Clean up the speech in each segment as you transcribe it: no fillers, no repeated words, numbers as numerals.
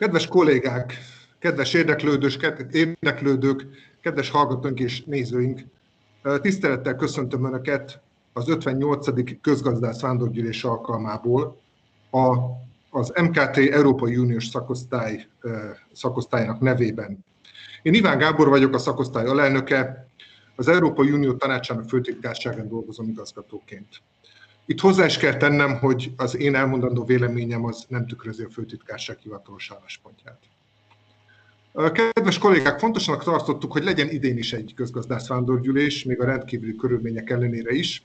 Kedves kollégák, kedves érdeklődők, kedves hallgatóink és nézőink, tisztelettel köszöntöm Önöket az 58. közgazdász vándorgyűlés alkalmából az MKT Európai Uniós szakosztályának nevében. Én Iván Gábor vagyok, a szakosztály alelnöke, az Európai Unió Tanácsának főtitkárságán dolgozom igazgatóként. Itt hozzá is kell tennem, hogy az én elmondandó véleményem az nem tükrözi a főtitkárság hivatalos álláspontját. Kedves kollégák, fontosnak tartottuk, hogy legyen idén is egy közgazdász vándorgyűlés, még a rendkívüli körülmények ellenére is,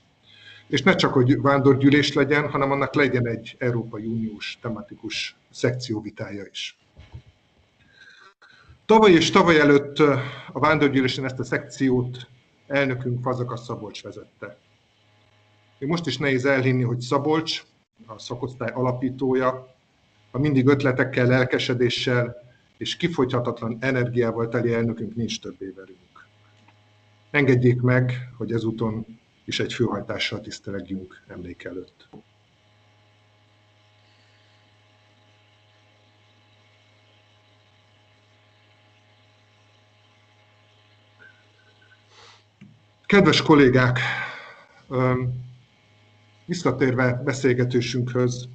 és ne csak, hogy vándorgyűlés legyen, hanem annak legyen egy Európai Uniós tematikus szekcióvitája is. Tavaly és tavaly előtt a vándorgyűlésen ezt a szekciót elnökünk, Fazakas Szabolcs vezette. Még most is nehéz elhinni, hogy Szabolcs, a szakosztály alapítója, a mindig ötletekkel, lelkesedéssel és kifogyhatatlan energiával teli elnökünk nincs többé velünk. Engedjék meg, hogy ezúton is egy főhajtással tisztelegjünk emléke előtt. Kedves kollégák! Visszatérve beszélgetésünkhöz,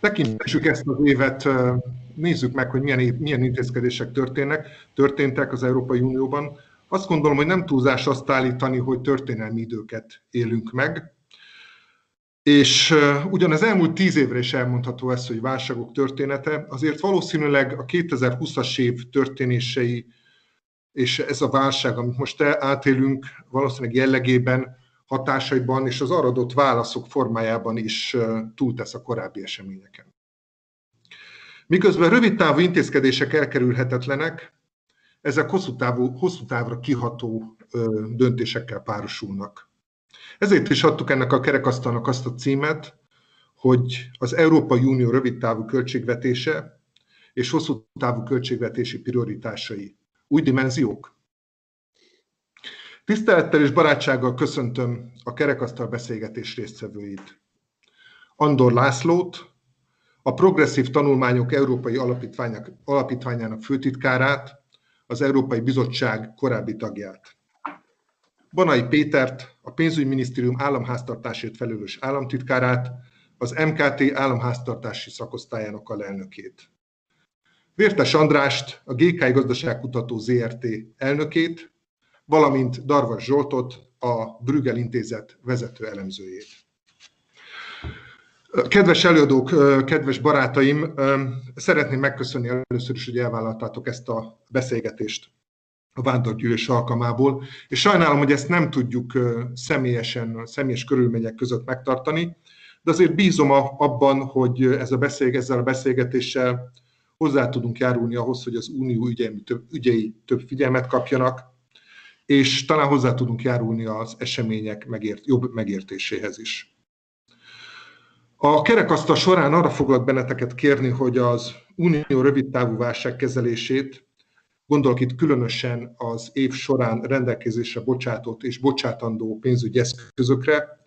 tekintsük ezt az évet, nézzük meg, hogy milyen intézkedések történtek az Európai Unióban. Azt gondolom, hogy nem túlzás azt állítani, hogy történelmi időket élünk meg, és ugyan az elmúlt 10 évre is elmondható ez, hogy válságok története, azért valószínűleg a 2020-as év történései és ez a válság, amit most átélünk, valószínűleg jellegében, hatásaiban és az arra adott válaszok formájában is túltesz a korábbi eseményeken. Miközben rövidtávú intézkedések elkerülhetetlenek, ezek hosszú távra kiható döntésekkel párosulnak. Ezért is adtuk ennek a kerekasztalnak azt a címet, hogy az Európai Unió rövidtávú költségvetése és hosszú távú költségvetési prioritásai. Új dimenziók. Tisztelettel és barátsággal köszöntöm a kerekasztal beszélgetés résztvevőit. Andor Lászlót, a Progresszív Tanulmányok Európai Alapítványának főtitkárát, az Európai Bizottság korábbi tagját. Banai Pétert, a Pénzügyminisztérium államháztartásért felelős államtitkárát, az MKT államháztartási szakosztályának alelnökét. Vértes Andrást, a GKI gazdaságkutató ZRT elnökét, valamint Darvas Zsoltot, a Bruegel intézet vezető elemzőjét. Kedves előadók, kedves barátaim, szeretném megköszönni először is, hogy elvállaltátok ezt a beszélgetést a vándorgyűlés alkalmából, és sajnálom, hogy ezt nem tudjuk személyes körülmények között megtartani, de azért bízom abban, hogy ezzel a beszélgetéssel hozzá tudunk járulni ahhoz, hogy az unió ügyei több figyelmet kapjanak, és talán hozzá tudunk járulni az események jobb megértéséhez is. A kerekasztal során arra foglak benneteket kérni, hogy az unió rövidtávú válságkezelését, gondolok itt különösen az év során rendelkezésre bocsátott és bocsátandó pénzügyi eszközökre,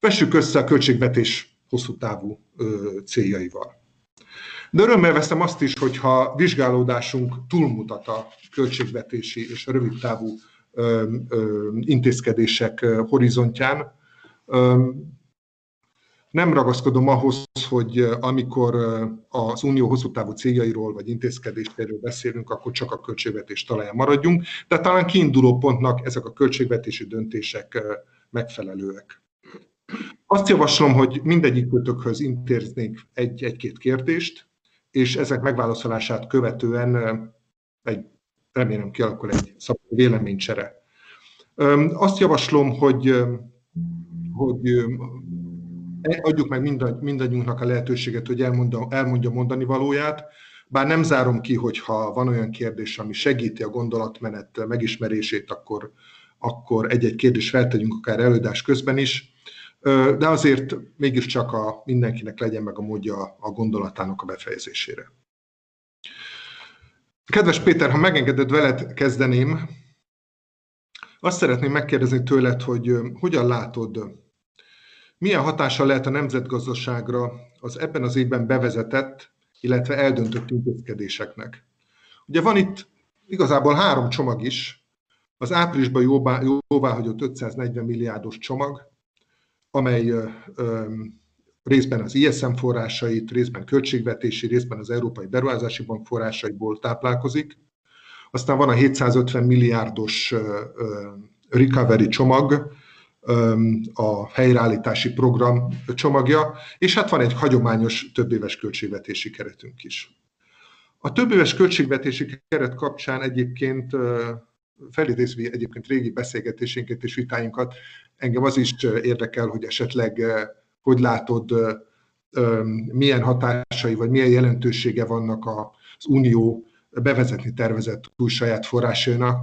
vessük össze a költségvetés hosszú távú céljaival. De örömmel veszem azt is, hogyha vizsgálódásunk túlmutat a költségvetési és a rövidtávú intézkedések horizontján. Nem ragaszkodom ahhoz, hogy amikor az unió hosszú távú céljairól vagy intézkedéséről beszélünk, akkor csak a költségvetés talaján maradjunk, de talán kiinduló pontnak ezek a költségvetési döntések megfelelőek. Azt javaslom, hogy mindegyikőtökhöz intéznék egy-két kérdést, és ezek megválaszolását követően remélem kialakul egy szabad véleménycsere. Azt javaslom, hogy adjuk meg mindannyiunknak a lehetőséget, hogy elmondja mondani valóját, bár nem zárom ki, hogyha van olyan kérdés, ami segíti a gondolatmenet megismerését, akkor egy-egy kérdést feltegyünk akár előadás közben is, de azért mégiscsak mindenkinek legyen meg a módja a gondolatának a befejezésére. Kedves Péter, ha megengeded, veled kezdeném. Azt szeretném megkérdezni tőled, hogy hogyan látod, Milyen hatással lehet a nemzetgazdaságra az ebben az évben bevezetett, illetve eldöntött intézkedéseknek? Ugye van itt igazából három csomag is, az áprilisban jóváhagyott 540 milliárdos csomag, amely részben az ISM forrásait, részben költségvetési, részben az Európai Beruházási Bank forrásaiból táplálkozik. Aztán van a 750 milliárdos recovery csomag, a helyreállítási program csomagja, és hát van egy hagyományos többéves költségvetési keretünk is. A többéves költségvetési keret kapcsán egyébként felidézve egyébként régi beszélgetésénket és vitáinkat, engem az is érdekel, hogy esetleg hogy látod, milyen hatásai vagy milyen jelentősége vannak az Unió bevezetni tervezett új saját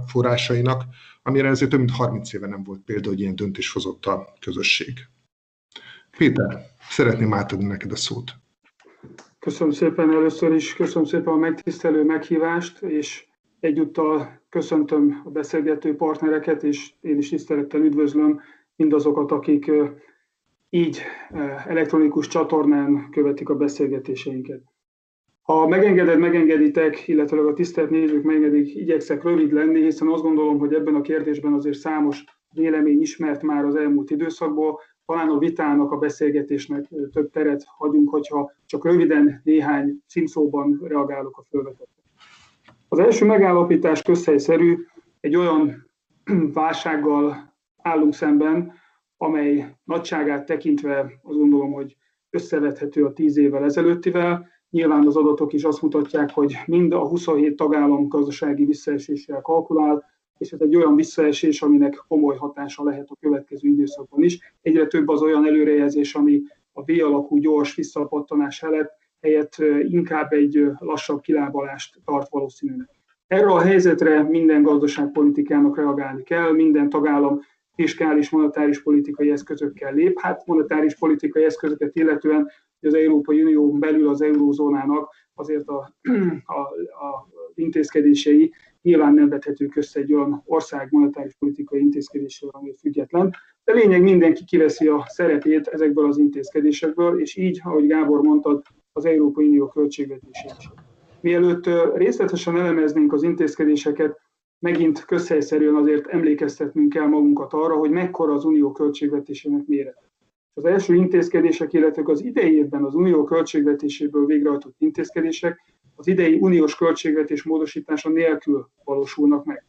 forrásainak, amire ezért több mint 30 éve nem volt példa, hogy ilyen döntés hozott a közösség. Péter, szeretném átadni neked a szót. Köszönöm szépen először is, köszönöm szépen a megtisztelő meghívást, és egyúttal köszöntöm a beszélgető partnereket, és én is tisztelettel üdvözlöm mindazokat, akik így elektronikus csatornán követik a beszélgetéseinket. Ha megengeditek, illetve a tisztelt nézők megengedik, igyekszek rövid lenni, hiszen azt gondolom, hogy ebben a kérdésben azért számos vélemény ismert már az elmúlt időszakból. Talán a vitának, a beszélgetésnek több teret hagyunk, hogyha csak röviden néhány címszóban reagálok a felvetetésre. Az első megállapítás közhelyszerű, egy olyan válsággal állunk szemben, amely nagyságát tekintve azt gondolom, hogy összevethető a 10 évvel ezelőttivel. Nyilván az adatok is azt mutatják, hogy mind a 27 tagállam gazdasági visszaeséssel kalkulál, és ez egy olyan visszaesés, aminek komoly hatása lehet a következő időszakban is. Egyre több az olyan előrejelzés, ami a V-alakú gyors visszapattanás helyett inkább egy lassabb kilábalást tart valószínűleg. Erre a helyzetre minden gazdaságpolitikának reagálni kell, minden tagállam fiskális, monetáris politikai eszközökkel lép. Hát monetáris politikai eszközöket illetően az Európai Unión belül az eurózónának azért az intézkedései nyilván nem vethetők össze egy olyan ország monetáris politikai intézkedésével, ami független. De lényeg, mindenki kiveszi a szerepét ezekből az intézkedésekből, és így, ahogy Gábor mondtad, az Európai Unió költségvetése is. Mielőtt részletesen elemeznénk az intézkedéseket, megint közhelyszerűen azért emlékeztetnünk kell magunkat arra, hogy mekkora az unió költségvetésének mérete. Az első intézkedések, illetve az idei évben az unió költségvetéséből végrehajtott intézkedések az idei uniós költségvetés módosítása nélkül valósulnak meg.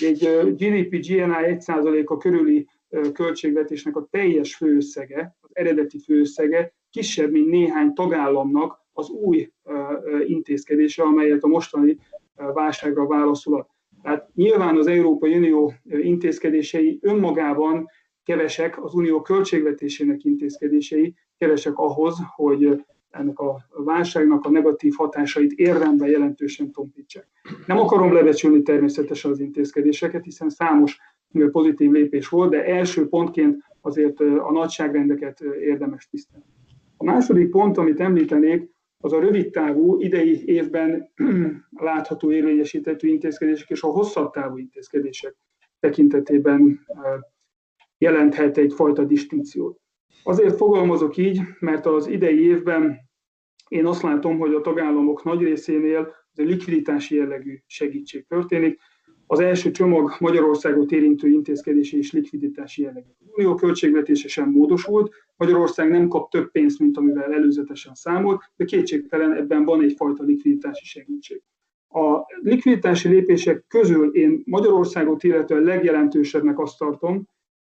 Egy GDP-GNI 1%-a körüli költségvetésnek a teljes főösszege, az eredeti főösszege kisebb, mint néhány tagállamnak az új intézkedése, amelyet a mostani válságra válaszol. Tehát nyilván az Európai Unió intézkedései önmagában kevesek, az unió költségvetésének intézkedései kevesek ahhoz, hogy ennek a válságnak a negatív hatásait érdemben jelentősen tompítsák. Nem akarom lebecsülni természetesen az intézkedéseket, hiszen számos pozitív lépés volt, de első pontként azért a nagyságrendeket érdemes tisztelni. A második pont, amit említenék, az a rövidtávú, idei évben látható érvényesítető intézkedések és a hosszabb távú intézkedések tekintetében jelenthet egyfajta distinkciót. Azért fogalmazok így, mert az idei évben én azt látom, hogy a tagállamok nagy részénél az likviditási jellegű segítség történik. Az első csomag Magyarországot érintő intézkedési és likviditási jellegű. Az unió költségvetése sem módosult, Magyarország nem kap több pénzt, mint amivel előzetesen számolt, de kétségtelen ebben van egyfajta likviditási segítség. A likviditási lépések közül én Magyarországot illetően legjelentősebbnek azt tartom,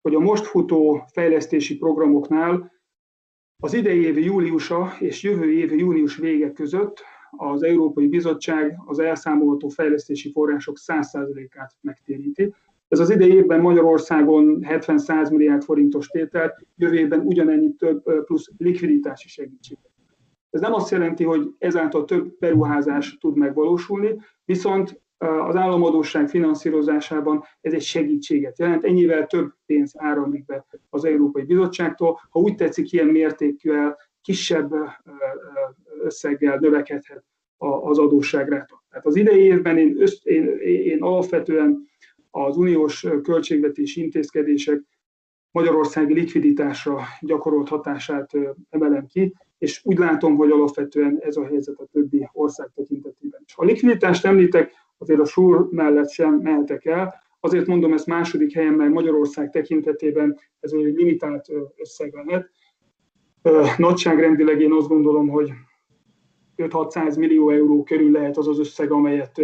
hogy a most futó fejlesztési programoknál az idei év júliusa és jövő év június vége között az Európai Bizottság az elszámolható fejlesztési források 100%-át megtéríti. Ez az idei évben Magyarországon 70-100 milliárd forintos tételt, jövő évben ugyanennyi több plusz likviditási segítség. Ez nem azt jelenti, hogy ezáltal több beruházás tud megvalósulni, viszont az államadósság finanszírozásában ez egy segítséget jelent, ennyivel több pénz áramlik be az Európai Bizottságtól, ha úgy tetszik, ilyen mértékűvel, kisebb összeggel növekedhet az adósságráta. Tehát az idei évben én alapvetően az uniós költségvetési intézkedések Magyarország likviditásra gyakorolt hatását emelem ki, és úgy látom, hogy alapvetően ez a helyzet a többi ország tekintetében is. A likviditást említek, azért a SURE mellett sem mehetek el, azért mondom ezt második helyen, mert Magyarország tekintetében ez egy limitált összeg lehet. Nagyságrendileg én azt gondolom, hogy 5-600 millió euró körül lehet az az összeg, amelyet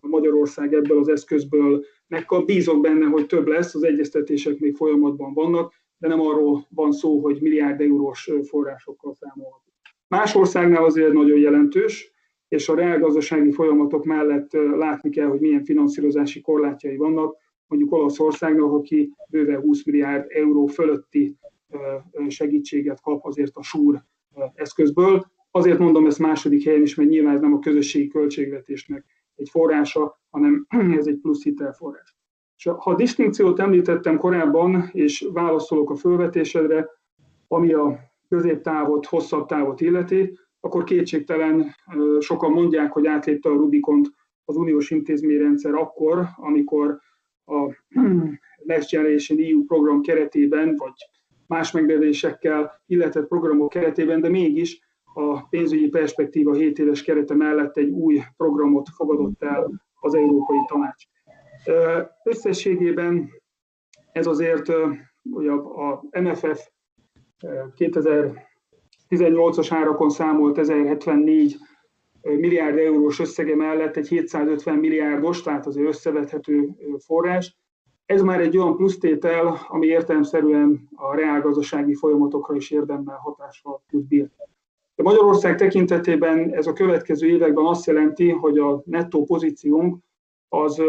Magyarország ebből az eszközből megkap. Bízok benne, hogy több lesz, az egyeztetések még folyamatban vannak, de nem arról van szó, hogy milliárd eurós forrásokkal számolhatunk. Más országnál azért nagyon jelentős, és a reálgazdasági folyamatok mellett látni kell, hogy milyen finanszírozási korlátjai vannak. Mondjuk Olaszországnál, aki bőve 20 milliárd euró fölötti segítséget kap azért a SURE eszközből. Azért mondom ezt második helyen is, mert nyilván ez nem a közösségi költségvetésnek egy forrása, hanem ez egy plusz hitelforrás. És ha a disztinkciót említettem korábban, és válaszolok a fölvetésedre, ami a középtávot, hosszabb távot illeti, akkor kétségtelen sokan mondják, hogy átlépte a Rubikont az uniós intézményrendszer akkor, amikor a Next Generation EU program keretében, vagy más megrendelésekkel illetett programok keretében, de mégis a pénzügyi perspektíva 7 éves kerete mellett egy új programot fogadott el az Európai Tanács. Összességében ez azért a MFF 2018-as árakon számolt 1074 milliárd eurós összege mellett egy 750 milliárdos, tehát azért összevethető forrás. Ez már egy olyan plusztétel, ami értelemszerűen a reálgazdasági folyamatokra is érdemben hatással tud bírni. De Magyarország tekintetében ez a következő években azt jelenti, hogy a nettó pozíciónk az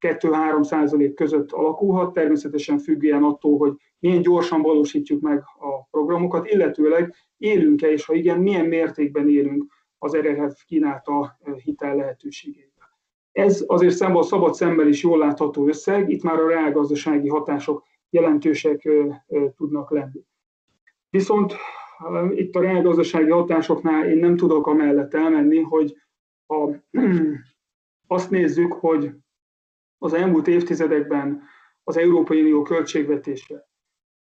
2-3% között alakulhat, természetesen függően attól, hogy milyen gyorsan valósítjuk meg a programokat, illetőleg élünk-e, és ha igen, milyen mértékben élünk az RRF kínálta hitel lehetőségeivel. Ez azért szemben a szabad szemmel is jól látható összeg, itt már a reálgazdasági hatások jelentősek tudnak lenni. Viszont itt a reálgazdasági hatásoknál én nem tudok amellett elmenni, hogy azt nézzük, hogy az elmúlt évtizedekben az Európai Unió költségvetése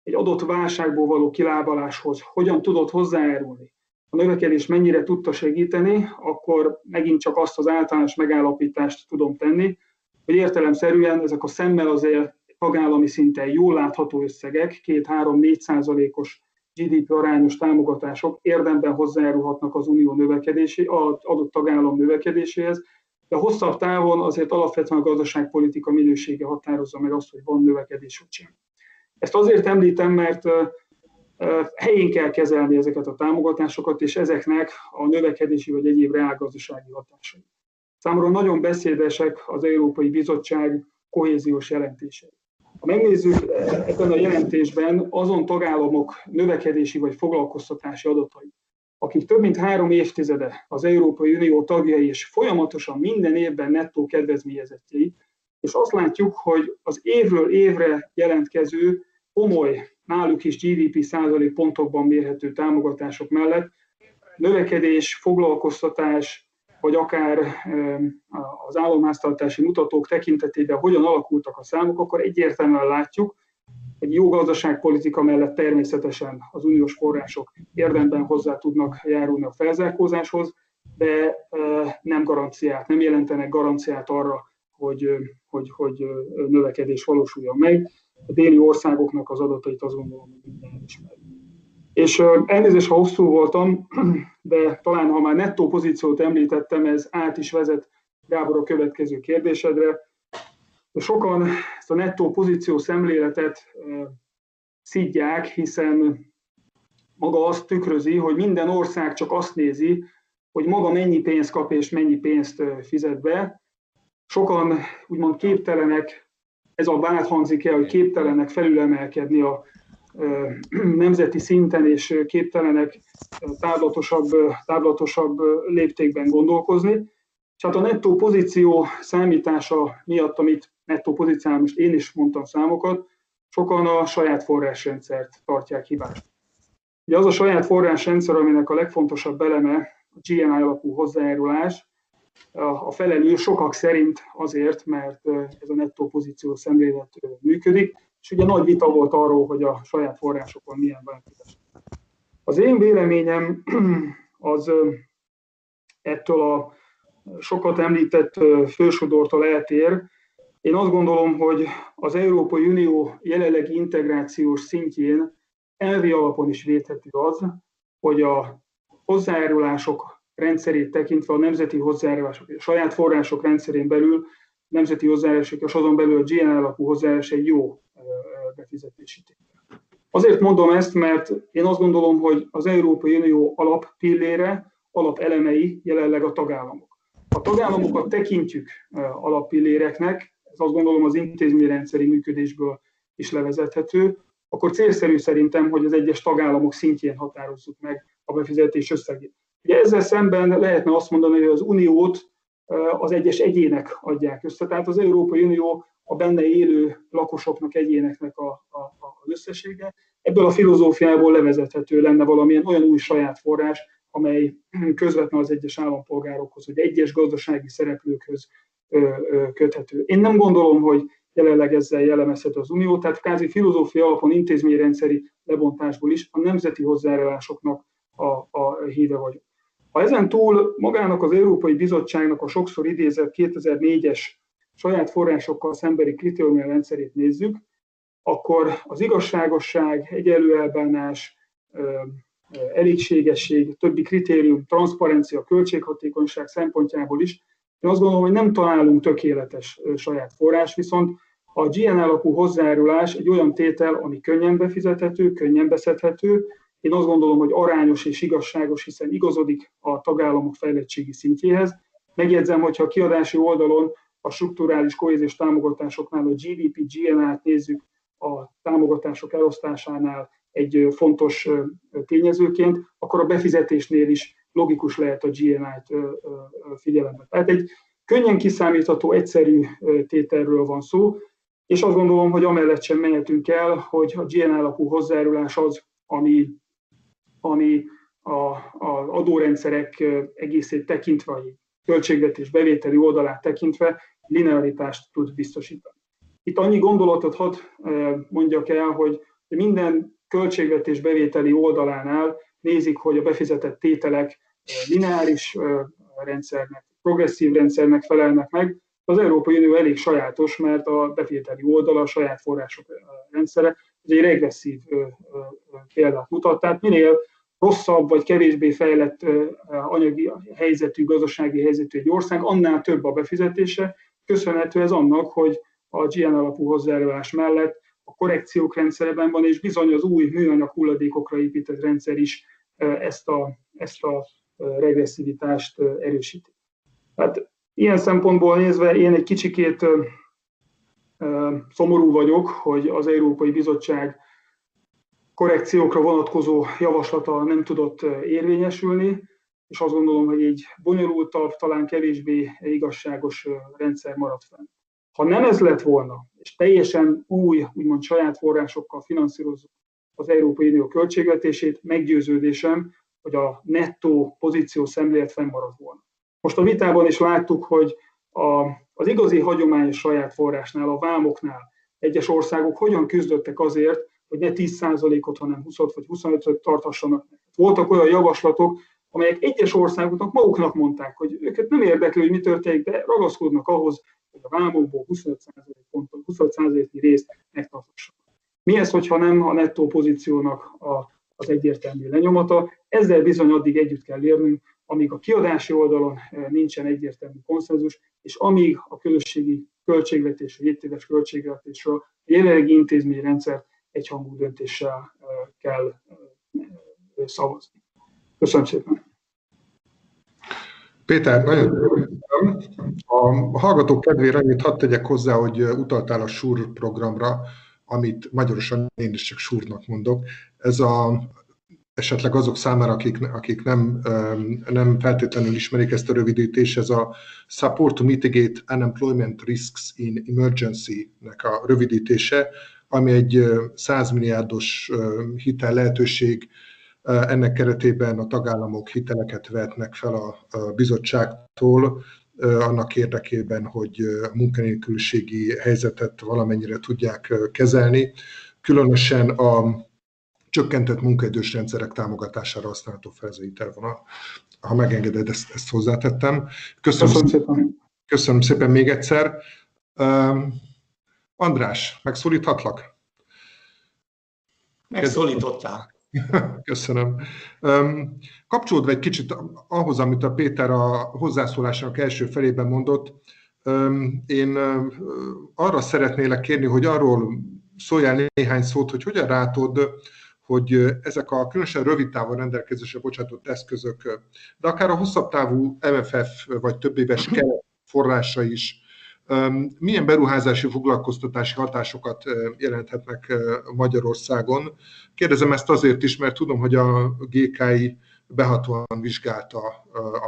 egy adott válságból való kilábaláshoz hogyan tudott hozzájárulni, a növekedés mennyire tudta segíteni, akkor megint csak azt az általános megállapítást tudom tenni, hogy értelemszerűen ezek a szemmel azért tagállami szinten jól látható összegek, 2-3-4%-os GDP arányos támogatások érdemben hozzájárulhatnak az unió növekedéséhez, az adott tagállam növekedéséhez, de hosszabb távon azért alapvetően a gazdaságpolitika minősége határozza meg azt, hogy van növekedés vagy sem. Ezt azért említem, mert helyén kell kezelni ezeket a támogatásokat, és ezeknek a növekedési vagy egyéb reálgazdasági hatásai. Számomra nagyon beszédesek az Európai Bizottság kohéziós jelentései. Ha megnézzük ebben a jelentésben azon tagállamok növekedési vagy foglalkoztatási adatai, akik több mint 3 évtizede az Európai Unió tagjai és folyamatosan minden évben nettó kedvezményezettjei, és azt látjuk, hogy az évről évre jelentkező komoly, náluk is GDP százalékpontokban mérhető támogatások mellett növekedés, foglalkoztatás, vagy akár az államháztartási mutatók tekintetében hogyan alakultak a számok, akkor egyértelműen látjuk, hogy jó gazdaságpolitika mellett természetesen az uniós források érdemben hozzá tudnak járulni a felzárkózáshoz, de nem garanciát, nem jelentenek garanciát arra, hogy növekedés valósuljon meg. A déli országoknak az adatait azt gondolom, hogy minden ismerjük. És elnézést, ha hosszú voltam, de talán ha már nettó pozíciót említettem, ez át is vezet, Gábor, a következő kérdésedre. Sokan ezt a nettó pozíció szemléletet szidják, hiszen maga azt tükrözi, hogy minden ország csak azt nézi, hogy maga mennyi pénzt kap és mennyi pénzt fizet be. Sokan úgymond képtelenek, ez a vád hangzik el, hogy képtelenek felülemelkedni a nemzeti szinten, és képtelenek távlatosabb léptékben gondolkozni. És hát a nettó pozíció számítása miatt, amit nettó pozícióm, most én is mondtam számokat, sokan a saját forrásrendszert tartják hibásnak. Ugye az a saját forrásrendszer, aminek a legfontosabb eleme a GNI alapú hozzájárulás, a felelő sokak szerint azért, mert ez a nettó pozíció szemlélet működik, És ugye nagy vita volt arról, hogy a saját forrásokon milyen változás. Az én véleményem az ettől a sokat említett fősodortól eltér. Én azt gondolom, hogy az Európai Unió jelenlegi integrációs szintjén elvi alapon is védhető az, hogy a hozzájárulások rendszerét tekintve a nemzeti hozzájárulások, a saját források rendszerén belül nemzeti hozzájárulások és azon belül a GNI alapú hozzájárulás egy jó befizetési tétel. Azért mondom ezt, mert én azt gondolom, hogy az Európai Unió alappillére, alapelemei jelenleg a tagállamok. A tagállamokat tekintjük alappilléreknek, ez azt gondolom az intézményrendszeri működésből is levezethető, akkor célszerű szerintem, hogy az egyes tagállamok szintjén határozzuk meg a befizetés összegét. Ugye ezzel szemben lehetne azt mondani, hogy az uniót az egyes egyének adják össze. Tehát az Európai Unió a benne élő lakosoknak, egyéneknek az összessége. Ebből a filozófiából levezethető lenne valamilyen olyan új saját forrás, amely közvetlen az egyes állampolgárokhoz, vagy egyes gazdasági szereplőkhöz köthető. Én nem gondolom, hogy jelenleg ezzel jellemezhető az unió, tehát kvázi filozófia alapon intézményrendszeri lebontásból is a nemzeti hozzájárulásoknak a híve vagyok. Ha ezen túl magának az Európai Bizottságnak a sokszor idézett 2004-es saját forrásokkal szembeni kritériumrendszerét nézzük, akkor az igazságosság, egyenlő elbánás, elégségesség, többi kritérium, transzparencia, költséghatékonyság szempontjából is, én azt gondolom, hogy nem találunk tökéletes saját forrás, viszont a GNI alapú hozzájárulás egy olyan tétel, ami könnyen befizethető, könnyen beszedhető. Én azt gondolom, hogy arányos és igazságos, hiszen igazodik a tagállamok fejlettségi szintjéhez. Megjegyzem, hogyha a kiadási oldalon a strukturális kohéziós támogatásoknál a GDP-GNI-t nézzük a támogatások elosztásánál egy fontos tényezőként, akkor a befizetésnél is logikus lehet a GNI-t figyelembe. Tehát egy könnyen kiszámítható, egyszerű tételről van szó, és azt gondolom, hogy amellett sem mehetünk el, hogy a GNI alapú hozzájárulás az, ami az adórendszerek egészét tekintve, a költségvetés bevételi oldalát tekintve linearitást tud biztosítani. Itt annyi gondolatot hadd mondjak el, hogy minden költségvetés bevételi oldalánál nézik, hogy a befizetett tételek lineáris rendszernek, progresszív rendszernek felelnek meg. Az Európai Unió elég sajátos, mert a bevételi oldala a saját források rendszere, ez egy regresszív példát mutat. Tehát minél rosszabb vagy kevésbé fejlett anyagi helyzetű, gazdasági helyzetű egy ország, annál több a befizetése. Köszönhető ez annak, hogy a GNI alapú hozzájárulás mellett a korrekciók rendszerében van, és bizony az új műanyag hulladékokra épített rendszer is ezt a regresszivitást erősíti. Hát ilyen szempontból nézve én egy kicsikét szomorú vagyok, hogy az Európai Bizottság korrekciókra vonatkozó javaslata nem tudott érvényesülni, és azt gondolom, hogy egy bonyolultabb, talán kevésbé igazságos rendszer maradt fenn. Ha nem ez lett volna, és teljesen új, úgymond saját forrásokkal finanszírozunk az Európai Unió költségvetését, meggyőződésem, hogy a nettó pozíció szemlélet fennmaradt volna. Most a vitában is láttuk, hogy az igazi hagyományos saját forrásnál, a vámoknál egyes országok hogyan küzdöttek azért, hogy ne 10%-ot, hanem 20-ot vagy 25-öt tartassanak. Voltak olyan javaslatok, amelyek egyes országoknak maguknak mondták, hogy őket nem érdekli, hogy mi történik, de ragaszkodnak ahhoz, hogy a vámokból 25%-nyi részt megtartassanak. Mi ez, hogyha nem a nettó pozíciónak az egyértelmű lenyomata? Ezzel bizony addig együtt kell érnünk, amíg a kiadási oldalon nincsen egyértelmű konszenzus, és amíg a közösségi költségvetés, a 7 éves költségvetésről a jelenlegi intézményrendszer egyhangú döntéssel kell szavazni. Köszönöm szépen. Péter, nagyon köszönöm. A hallgatók kedvére annyit hadd tegyek hozzá, hogy utaltál a SURE programra, amit magyarosan én is csak SURE-nak mondok. Ez esetleg azok számára, akik nem feltétlenül ismerik ezt a rövidítés, ez a Support to Mitigate Unemployment Risks in Emergency-nek a rövidítése, ami egy 100 milliárdos hitel lehetőség. Ennek keretében a tagállamok hiteleket vehetnek fel a bizottságtól annak érdekében, hogy a munkanélküliségi helyzetet valamennyire tudják kezelni, különösen a csökkentett munkaidős rendszerek támogatására használható fel ez a hitelvonal. Ha megengeded, ezt hozzátettem. Köszönöm szépen még egyszer. András, megszólíthatlak? Megszólítottál. Köszönöm. Kapcsolódva egy kicsit ahhoz, amit a Péter a hozzászólásának első felében mondott, én arra szeretnélek kérni, hogy arról szóljál néhány szót, hogy hogyan látod, hogy ezek a különösen rövid távon rendelkezésre bocsátott eszközök, de akár a hosszabb távú MFF vagy több éves keret forrása is, milyen beruházási, foglalkoztatási hatásokat jelenthetnek Magyarországon? Kérdezem ezt azért is, mert tudom, hogy a GKI behatóan vizsgálta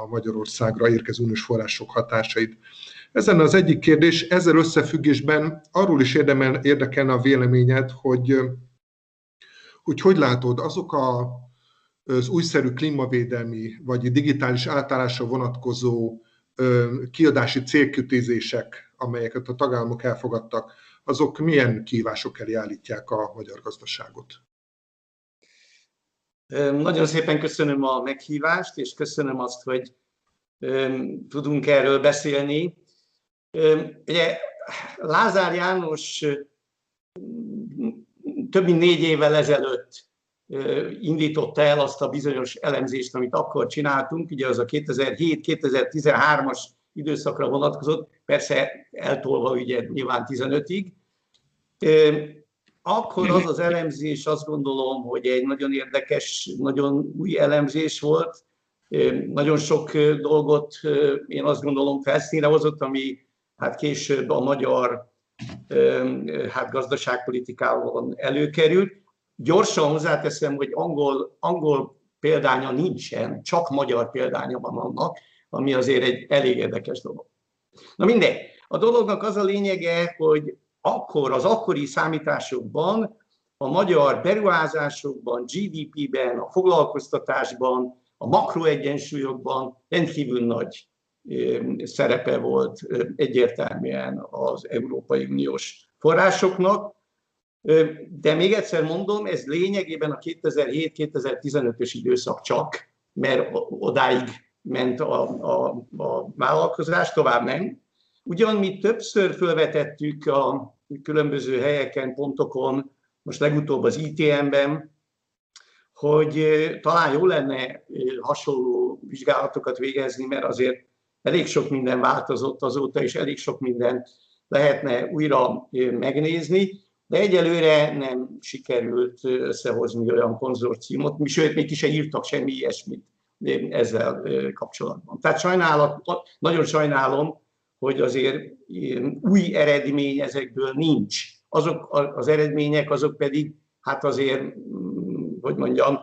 a Magyarországra érkező uniós források hatásait. Ez lenne az egyik kérdés, ezzel összefüggésben arról is érdekelne a véleményed, hogy látod, azok az újszerű klímavédelmi vagy digitális átállásra vonatkozó kiadási célkütézések, amelyeket a tagállamok elfogadtak, azok milyen kihívások elé állítják a magyar gazdaságot? Nagyon szépen köszönöm a meghívást, és köszönöm azt, hogy tudunk erről beszélni. Ugye Lázár János több mint 4 évvel ezelőtt indította el azt a bizonyos elemzést, amit akkor csináltunk, ugye az a 2007-2013-as időszakra vonatkozott, persze eltolva ugye nyilván 15-ig. Akkor az az elemzés, azt gondolom, hogy egy nagyon érdekes, nagyon új elemzés volt. Nagyon sok dolgot én azt gondolom felszínre hozott, ami hát később a magyar gazdaságpolitikában előkerült. Gyorsan hozzáteszem, hogy angol példánya nincsen, csak magyar példánya van annak, ami azért egy elég érdekes dolog. Na mindegy, a dolognak az a lényege, hogy az akkori számításokban, a magyar beruházásokban, GDP-ben, a foglalkoztatásban, a makroegyensúlyokban rendkívül nagy szerepe volt egyértelműen az Európai Uniós forrásoknak. De még egyszer mondom, ez lényegében a 2007-2015-ös időszak csak, mert odáig ment a vállalkozás, tovább nem. Ugyan mi többször felvetettük a különböző helyeken, pontokon, most legutóbb az ITM-ben, hogy talán jó lenne hasonló vizsgálatokat végezni, mert azért elég sok minden változott azóta, és elég sok mindent lehetne újra megnézni. De egyelőre nem sikerült összehozni olyan konzorciumot, sőt, még ki se írtak semmi ilyesmit ezzel kapcsolatban. Tehát nagyon sajnálom, hogy azért új eredmény ezekből nincs. Azok az eredmények, azok pedig, hát azért, hogy mondjam,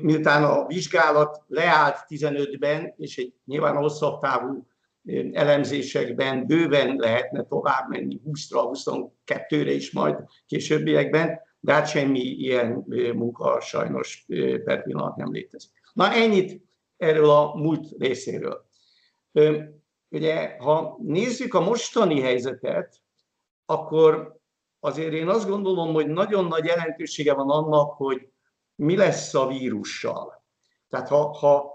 miután a vizsgálat leállt 15-ben, és egy nyilván hosszabb távú elemzésekben bőven lehetne tovább menni 20-ra, 22-re is majd későbbiekben, de hát semmi ilyen munka sajnos per pillanat nem létezik. Na ennyit erről a múlt részéről. Ugye, ha nézzük a mostani helyzetet, akkor azért én azt gondolom, hogy nagyon nagy jelentősége van annak, hogy mi lesz a vírussal. Tehát ha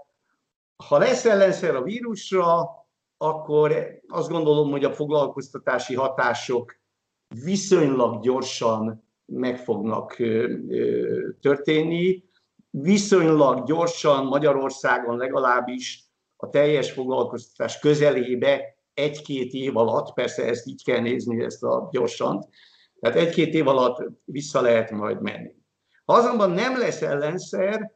lesz ellenszer a vírusra, akkor azt gondolom, hogy a foglalkoztatási hatások viszonylag gyorsan meg fognak történni. Viszonylag gyorsan Magyarországon legalábbis a teljes foglalkoztatás közelébe 1-2 év alatt, persze ezt így kell nézni, ezt a gyorsant, tehát 1-2 év alatt vissza lehet majd menni. Ha azonban nem lesz ellenszer,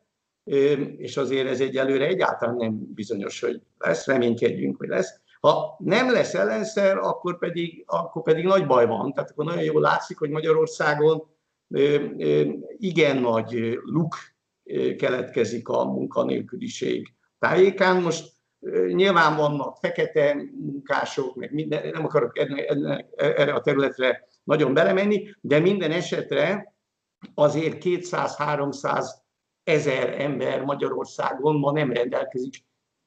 és azért ez egyelőre egyáltalán nem bizonyos, hogy lesz, reménykedjünk, hogy lesz. Ha nem lesz ellenszer, akkor pedig nagy baj van. Tehát akkor nagyon jól látszik, hogy Magyarországon igen nagy luk keletkezik a munkanélküliség tájékán. Most nyilván vannak fekete munkások, meg minden, nem akarok erre a területre nagyon belemenni, de minden esetre azért 200-300 ezer ember Magyarországon ma nem rendelkezik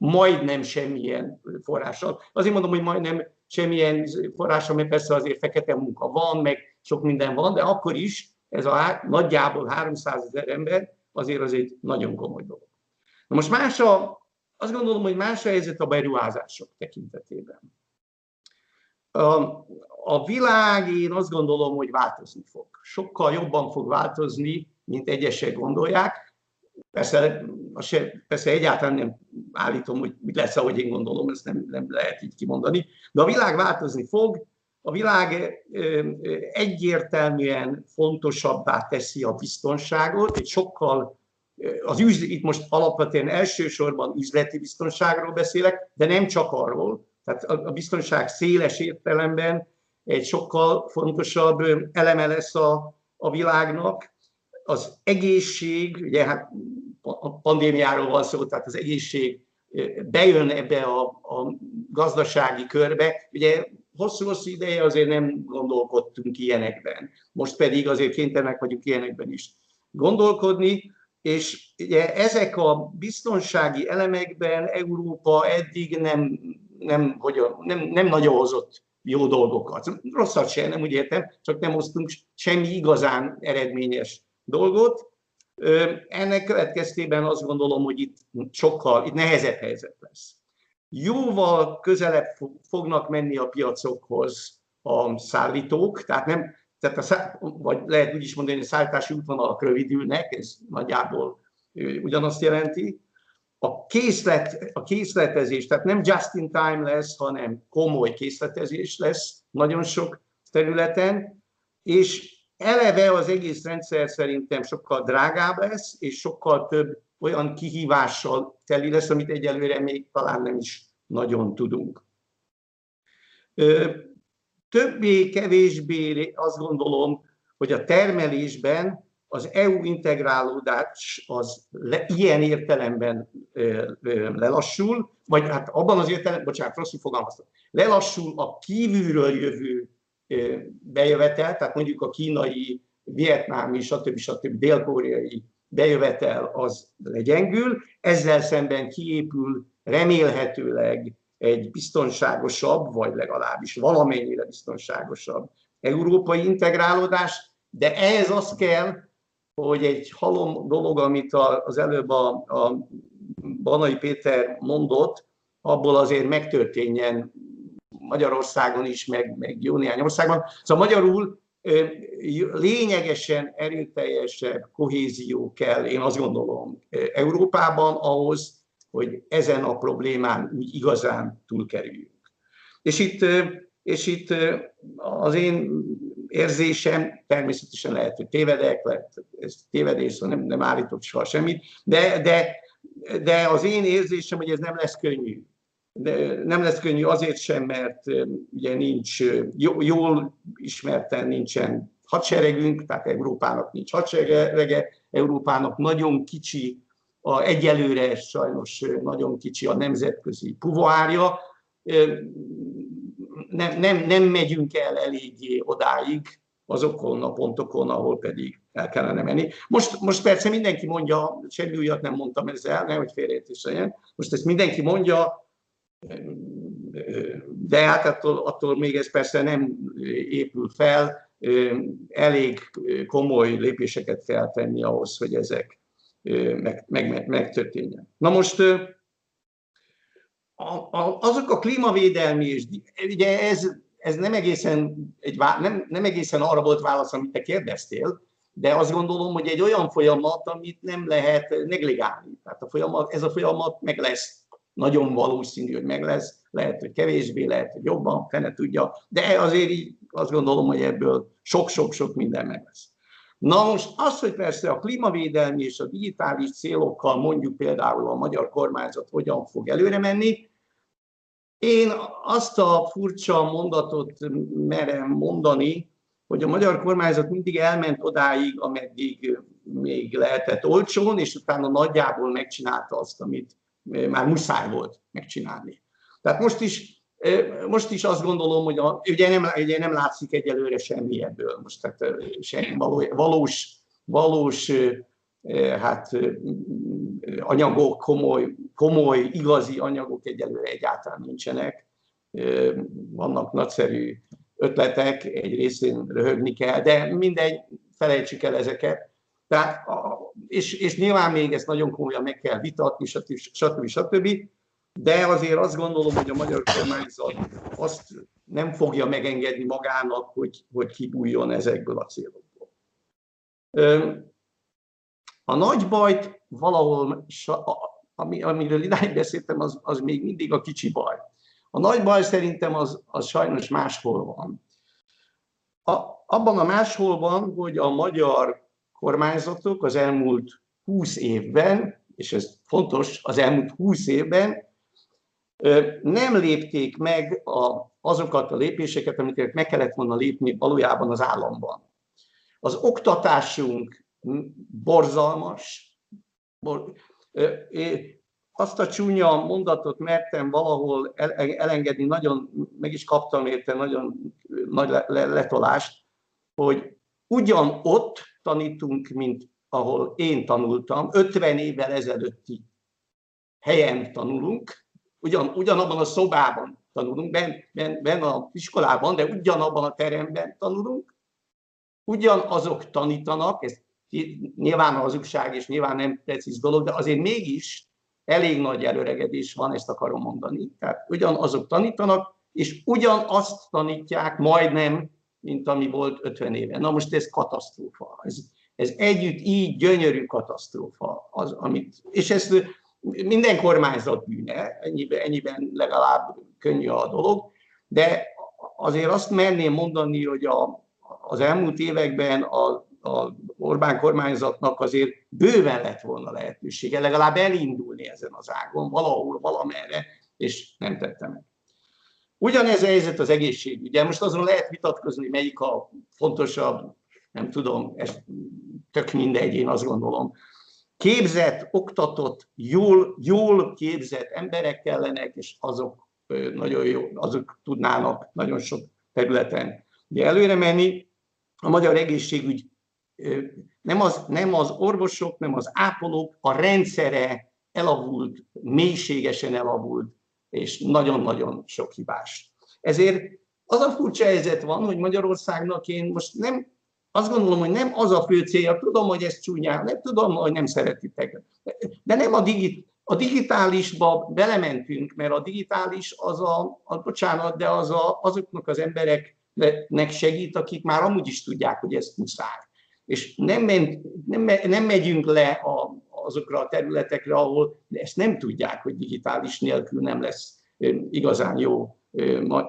majdnem semmilyen forrással. Azért mondom, hogy majdnem semmilyen forrással, mert persze azért fekete munka van, meg sok minden van, de akkor is ez a nagyjából 300 000 ember azért az egy nagyon komoly dolog. Na most más a, azt gondolom, hogy más a helyzet a beruházások tekintetében. A világ, én azt gondolom, hogy változni fog. Sokkal jobban fog változni, mint egyesek gondolják. Persze egyáltalán nem állítom, hogy mit lesz, ahogy én gondolom, ezt nem lehet így kimondani. De a világ változni fog, a világ egyértelműen fontosabbá teszi a biztonságot, egy sokkal, itt most alapvetően elsősorban üzleti biztonságról beszélek, de nem csak arról. Tehát a biztonság széles értelemben egy sokkal fontosabb eleme lesz a világnak. Az egészség, ugye hát a pandémiáról van szó, tehát az egészség bejön ebbe a gazdasági körbe. Ugye hosszú ideje azért nem gondolkodtunk ilyenekben. Most pedig azért kénytelenek vagyunk ilyenekben is gondolkodni. És ugye ezek a biztonsági elemekben Európa eddig nem nagyon hozott jó dolgokat. Rosszat sem, nem úgy értem, csak nem hoztunk semmi igazán eredményes dolgot. Ennek következtében azt gondolom, hogy itt nehezebb helyzet lesz. Jóval közelebb fognak menni a piacokhoz a szállítók, vagy lehet úgy is mondani, hogy a szállítási útvonalak rövidülnek, ez nagyjából ugyanazt jelenti. A készletezés, tehát nem just in time lesz, hanem komoly készletezés lesz nagyon sok területen, és eleve az egész rendszer szerintem sokkal drágább lesz, és sokkal több olyan kihívással teli lesz, amit egyelőre még talán nem is nagyon tudunk. Többé-kevésbé azt gondolom, hogy a termelésben az EU integrálódás az ilyen értelemben lelassul, vagy hát abban az értelemben, bocsánat, rosszul fogalmaztam, lelassul a kívülről jövő bejövetel, tehát mondjuk a kínai, vietnámi, stb. Dél-koreai bejövetel az legyengül, ezzel szemben kiépül remélhetőleg egy biztonságosabb, vagy legalábbis valamennyire biztonságosabb európai integrálódás, de ehhez az kell, hogy egy halom dolog, amit az előbb a Banai Péter mondott, abból azért megtörténjen Magyarországon is, meg jó néhány országban. Szóval magyarul lényegesen erőteljesebb kohézió kell, én azt gondolom, Európában ahhoz, hogy ezen a problémán úgy igazán túlkerüljünk. És itt az én érzésem, természetesen lehet, hogy tévedek, ez tévedés, nem állítok soha semmit, de az én érzésem, hogy ez nem lesz könnyű. De nem lesz könnyű azért sem, mert ugye jól ismerten nincsen hadseregünk, tehát Európának nincs hadserege, Európának nagyon kicsi, egyelőre sajnos nagyon kicsi a nemzetközi puvoárja, nem megyünk el eléggé odáig azokon a pontokon, ahol pedig el kellene menni. Most persze mindenki mondja, semmi újat nem mondtam ezzel, nehogy félreértés legyen, most ezt mindenki mondja, de hát attól még ez persze nem épül fel, elég komoly lépéseket kell tenni ahhoz, hogy ezek megtörténjen. Na most azok a klímavédelmi, és ugye ez nem egészen arra volt válasz, amit te kérdeztél, de azt gondolom, hogy egy olyan folyamat, amit nem lehet negligálni. Tehát ez a folyamat meg lesz, nagyon valószínű, hogy meg lesz, lehet, hogy kevésbé, lehet, hogy jobban, fene tudja, de azért így azt gondolom, hogy ebből sok-sok-sok minden meg lesz. Na most az, hogy persze a klímavédelmi és a digitális célokkal mondjuk például a magyar kormányzat hogyan fog előre menni, én azt a furcsa mondatot merem mondani, hogy a magyar kormányzat mindig elment odáig, ameddig még lehetett olcsón, és utána nagyjából megcsinálta azt, amit már muszáj volt megcsinálni. Tehát most is azt gondolom, hogy ugye nem látszik egyelőre semmi ebből most, tehát semmi valós anyagok, komoly komoly, igazi anyagok egyelőre egyáltalán nincsenek. Vannak nagyszerű ötletek, egy részén röhögni kell, de mindegy, felejtsük el ezeket. Tehát, és nyilván még ezt nagyon komolyan meg kell vitatni, stb. De azért azt gondolom, hogy a magyar kormányzat azt nem fogja megengedni magának, hogy kibújjon ezekből a célokból. A nagy bajt valahol, amiről idáig beszéltem, az még mindig a kicsi baj. A nagy baj szerintem az sajnos máshol van. Abban a máshol van, hogy a magyar kormányzatok az elmúlt 20 évben, és ez fontos, az elmúlt 20 évben nem lépték meg azokat a lépéseket, amiket meg kellett volna lépni valójában az államban. Az oktatásunk borzalmas. Azt a csúnya mondatot mertem valahol elengedni, nagyon, meg is kaptam érte nagyon nagy letolást, hogy ugyanott tanítunk, mint ahol én tanultam, 50 évvel ezelőtti helyen tanulunk, ugyanabban a szobában tanulunk, benne az iskolában, de ugyanabban a teremben tanulunk, ugyanazok tanítanak, ez nyilván a hazugság és nyilván nem precíz dolog, de azért mégis elég nagy előregedés van, ezt akarom mondani. Tehát ugyanazok tanítanak, és ugyanazt tanítják majdnem, mint ami volt 50 éve. Na most ez katasztrófa. Ez együtt így gyönyörű katasztrófa. És ez minden kormányzat bűne, ennyiben legalább könnyű a dolog, de azért azt merném mondani, hogy az elmúlt években az Orbán kormányzatnak azért bőven lett volna lehetősége legalább elindulni ezen az ágon, valahol, valamerre, és nem tette meg. Ugyanez a helyzet az egészségügyen. Most azon lehet vitatkozni, melyik a fontosabb, nem tudom, ez tök mindegy, én azt gondolom. Képzett, oktatott, jól képzett emberek kellenek, és azok nagyon jó, azok tudnának nagyon sok területen előre menni. A magyar egészségügy nem az orvosok, nem az ápolók, a rendszere elavult, mélységesen elavult, és nagyon-nagyon sok hibás. Ezért az a furcsa helyzet van, hogy Magyarországnak én most nem, azt gondolom, hogy nem az a fő célja, tudom, hogy ez csúnyán, nem tudom, hogy nem szeretitek. De nem a digitálisba belementünk, mert a digitális bocsánat, de azoknak az embereknek segít, akik már amúgy is tudják, hogy ez muszáj. És nem megyünk le azokra a területekre, ahol ezt nem tudják, hogy digitális nélkül nem lesz igazán jó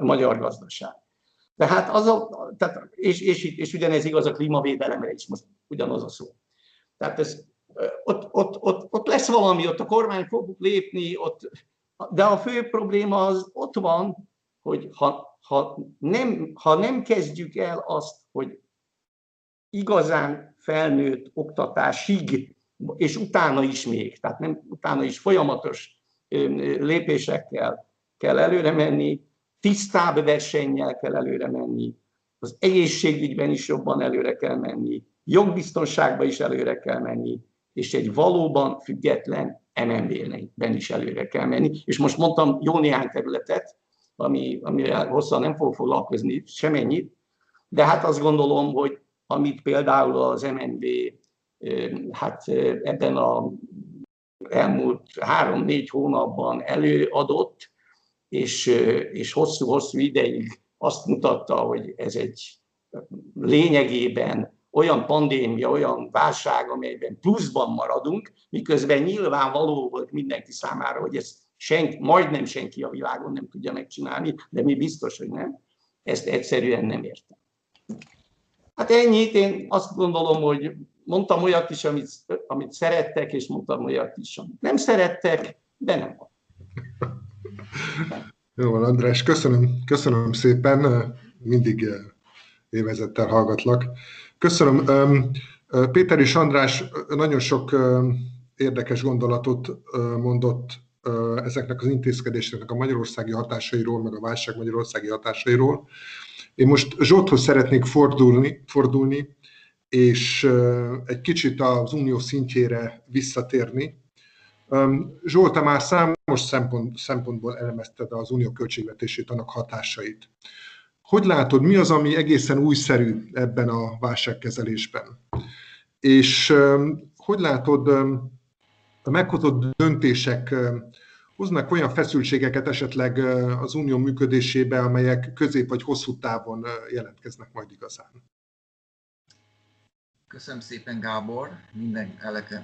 magyar gazdaság. Tehát és ugyanez igaz a klímavédelemre is, most ugyanaz a szó. Tehát ott lesz valami, ott a kormány fog lépni, de a fő probléma az ott van, hogy ha nem kezdjük el azt, hogy igazán felnőtt oktatásig, és utána is még, tehát nem utána is folyamatos lépésekkel kell előre menni, tisztább versennyel kell előre menni, az egészségügyben is jobban előre kell menni, jogbiztonságban is előre kell menni, és egy valóban független MNB-ben is előre kell menni. És most mondtam jó néhány területet, amivel hosszan nem fog foglalkozni semennyit, de hát azt gondolom, hogy amit például az MNB ebben az elmúlt 3-4 hónapban előadott, és hosszú-hosszú ideig azt mutatta, hogy ez egy lényegében olyan pandémia, olyan válság, amelyben pluszban maradunk, miközben nyilvánvaló volt mindenki számára, hogy ezt majdnem senki a világon nem tudja megcsinálni, de mi biztos, hogy nem. Ezt egyszerűen nem értem. Hát ennyit, én azt gondolom, hogy mondtam olyat is, amit szerettek, és mondtam olyat is, amit nem szerettek, de nem van. Jó van, András, köszönöm szépen, mindig élvezettel hallgatlak. Köszönöm. Péter és András nagyon sok érdekes gondolatot mondott ezeknek az intézkedéseknek a magyarországi hatásairól, meg a válság magyarországi hatásairól. Én most Zsolthoz szeretnék fordulni, és egy kicsit az unió szintjére visszatérni, Zsolta már számos szempontból elemezted az unió költségvetését, annak hatásait. Hogy látod, mi az, ami egészen újszerű ebben a válságkezelésben? És hogy látod, a meghozott döntések hoznak olyan feszültségeket esetleg az unió működésébe, amelyek közép vagy hosszú távon jelentkeznek majd igazán? Köszönöm szépen, Gábor,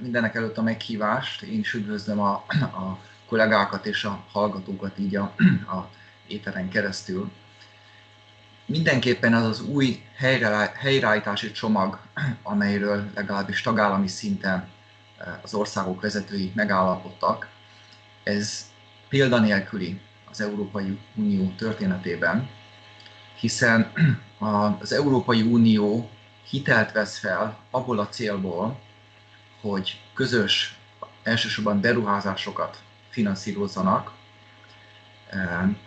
mindenek előtt a meghívást. Én is üdvözlöm a kollégákat és a hallgatókat így a éteren keresztül. Mindenképpen az az új helyreállítási csomag, amelyről legalábbis tagállami szinten az országok vezetői megállapodtak, ez példanélküli az Európai Unió történetében, hiszen az Európai Unió hitelt vesz fel abból a célból, hogy közös, elsősorban beruházásokat finanszírozzanak.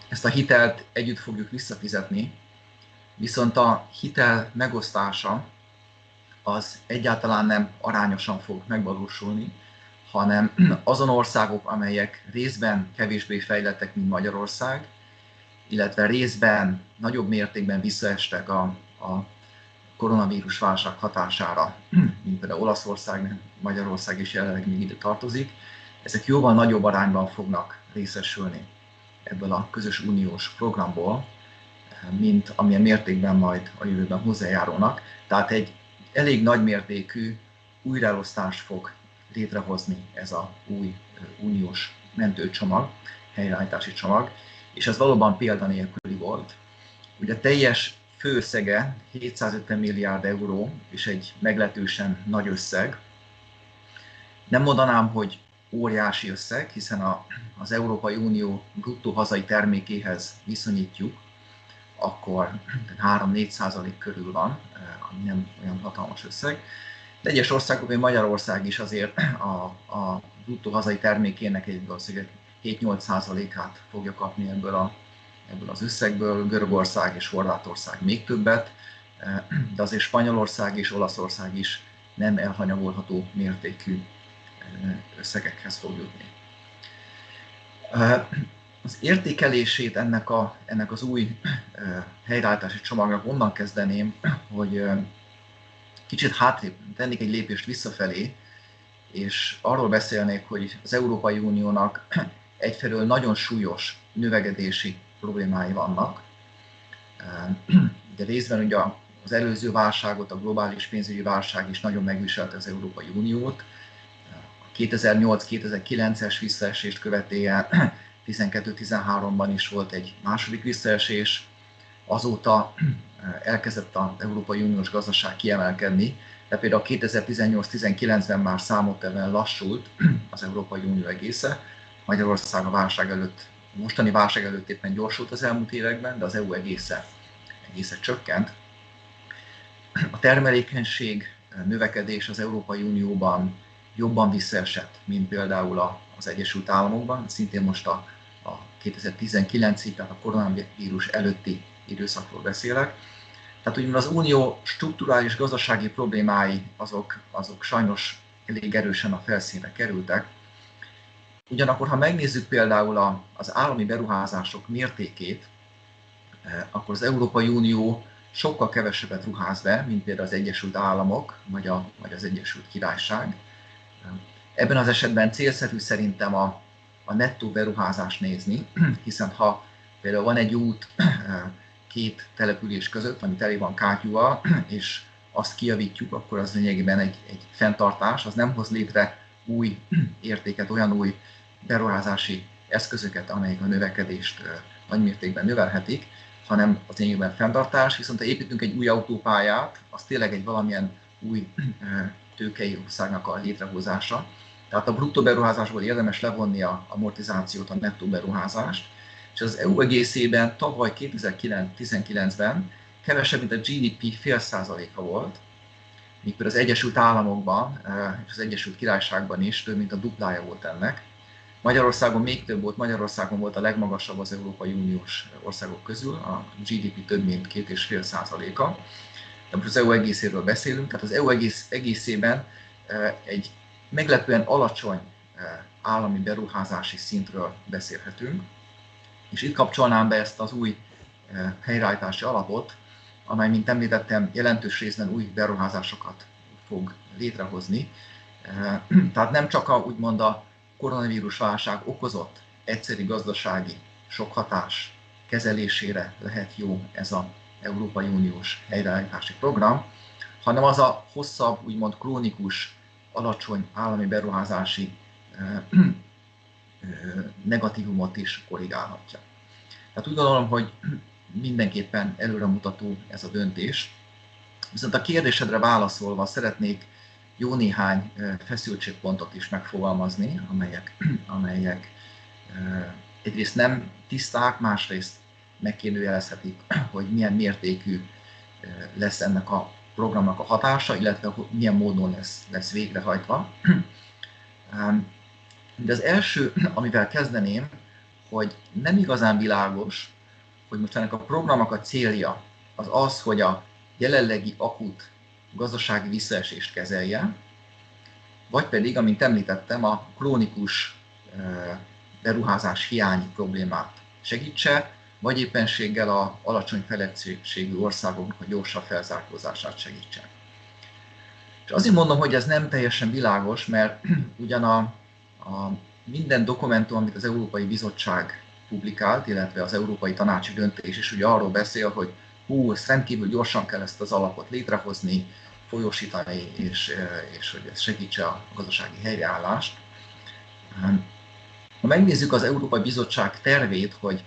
Ezt a hitelt együtt fogjuk visszafizetni, viszont a hitel megosztása az egyáltalán nem arányosan fog megvalósulni, hanem azon országok, amelyek részben kevésbé fejlettek, mint Magyarország, illetve részben nagyobb mértékben visszaestek a koronavírus válság hatására, mint például Olaszország, Magyarország is jelenleg még ide tartozik, ezek jóval nagyobb arányban fognak részesülni ebből a közös uniós programból, mint amilyen mértékben majd a jövőben hozzájárulnak. Tehát egy elég nagymértékű újraelosztást fog létrehozni ez a új uniós mentőcsomag, helyreállítási csomag, és ez valóban példanélküli volt. Ugye a teljes főösszege 750 milliárd euró, és egy meglehetősen nagy összeg. Nem mondanám, hogy óriási összeg, hiszen az Európai Unió bruttó hazai termékéhez viszonyítjuk, akkor 3-4% körül van, ami nem olyan hatalmas összeg. De egyes országok, mint Magyarország is azért a bruttó hazai termékének egy 7-8%-át fogja kapni ebből az összegből, Görögország és Horvátország még többet, de azért Spanyolország és Olaszország is nem elhanyagolható mértékű összegekhez fog jutni. Az értékelését ennek az új helyreállítási csomagnak onnan kezdeném, hogy kicsit hátrébb tennék egy lépést visszafelé, és arról beszélnék, hogy az Európai Uniónak egyfelől nagyon súlyos növekedési problémái vannak. De részben ugye az előző válságot, a globális pénzügyi válság is nagyon megviselte az Európai Uniót. A 2008-2009-es visszaesést követően 12-13-ban is volt egy második visszaesés. Azóta elkezdett az Európai Uniós gazdaság kiemelkedni, de például 2018-19-ben már számottevően lassult az Európai Unió egésze. Magyarország a válság előtt, mostani válság előtt éppen gyorsult az elmúlt években, de az EU egészen csökkent. A termelékenység növekedés az Európai Unióban jobban visszaesett, mint például az Egyesült Államokban, szintén most a 2019-ig, tehát a koronavírus előtti időszakról beszélek. Tehát úgymond az unió strukturális gazdasági problémái azok sajnos elég erősen a felszínre kerültek. Ugyanakkor, ha megnézzük például az állami beruházások mértékét, akkor az Európai Unió sokkal kevesebbet ruház be, mint például az Egyesült Államok vagy az Egyesült Királyság. Ebben az esetben célszerű szerintem a nettó beruházást nézni, hiszen ha például van egy út két település között, ami tele van kátyúval, és azt kijavítjuk, akkor az lényegében egy fenntartás, az nem hoz létre új értéket, olyan új beruházási eszközöket, amelyek a növekedést nagymértékben növelhetik, hanem az lényegében fenntartás, viszont ha építünk egy új autópályát, az tényleg egy valamilyen új tőkei országnak a létrehozása. Tehát a bruttó beruházásból érdemes levonni az amortizációt, a nettó beruházást, és az EU egészében tavaly 2019-ben kevesebb, mint a GDP 0,5%-a volt, míg például az Egyesült Államokban és az Egyesült Királyságban is több, mint a duplája volt ennek. Magyarországon még több volt, Magyarországon volt a legmagasabb az Európai Uniós országok közül, a GDP több, mint 2,5%-a. De most az EU egészéről beszélünk, tehát az EU egészében egy meglepően alacsony állami beruházási szintről beszélhetünk. És itt kapcsolnám be ezt az új helyreállítási alapot, amely, mint említettem, jelentős részben új beruházásokat fog létrehozni. Tehát nem csak a, úgymond a koronavírus válság okozott egyszerű gazdasági sokhatás kezelésére lehet jó ez az Európai Uniós helyreállítási program, hanem az a hosszabb, úgymond krónikus, alacsony állami beruházási negatívumot is korrigálhatja. Tehát úgy gondolom, hogy mindenképpen előremutató ez a döntés. Viszont a kérdésedre válaszolva szeretnék jó néhány feszültségpontot is megfogalmazni, amelyek egyrészt nem tiszták, másrészt megkérdőjelezhetik, hogy milyen mértékű lesz ennek a programnak a hatása, illetve milyen módon lesz végrehajtva. De az első, amivel kezdeném, hogy nem igazán világos, hogy most ennek a programnak a célja az az, hogy a jelenlegi akut gazdasági visszaesést kezelje, vagy pedig, amint említettem, a krónikus beruházás hiányi problémát segítse, vagy éppenséggel a alacsony fejlettségű országoknak a gyorsabb felzárkózását segítse. És azért mondom, hogy ez nem teljesen világos, mert ugyan a minden dokumentum, amit az Európai Bizottság publikált, illetve az Európai Tanácsi döntés is ugye arról beszél, hogy rendkívül gyorsan kell ezt az alapot létrehozni, folyósítani, és hogy ez segítse a gazdasági helyreállást. Ha megnézzük az Európai Bizottság tervét, hogy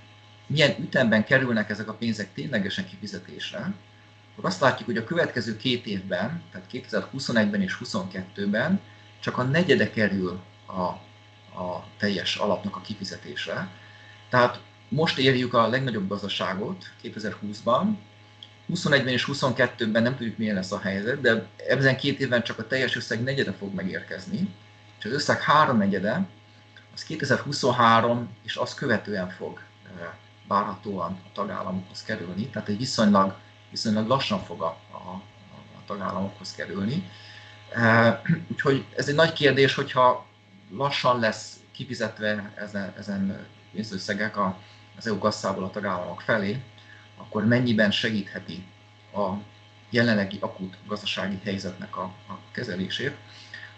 milyen ütemben kerülnek ezek a pénzek ténylegesen kifizetésre, akkor azt látjuk, hogy a következő két évben, tehát 2021-ben és 2022-ben csak a negyede kerül a teljes alapnak a kifizetésre. Tehát most érjük a legnagyobb gazdaságot 2020-ban, 21-ben és 22-ben nem tudjuk, milyen lesz a helyzet, de ebben két évben csak a teljes összeg negyede fog megérkezni, és az összeg háromnegyede az 2023 és azt követően fog várhatóan a tagállamokhoz kerülni, tehát egy viszonylag lassan fog a tagállamokhoz kerülni. Úgyhogy ez egy nagy kérdés, hogyha lassan lesz kifizetve ezen pénzösszegek az EU kasszából a tagállamok felé, akkor mennyiben segítheti a jelenlegi akut gazdasági helyzetnek a kezelését.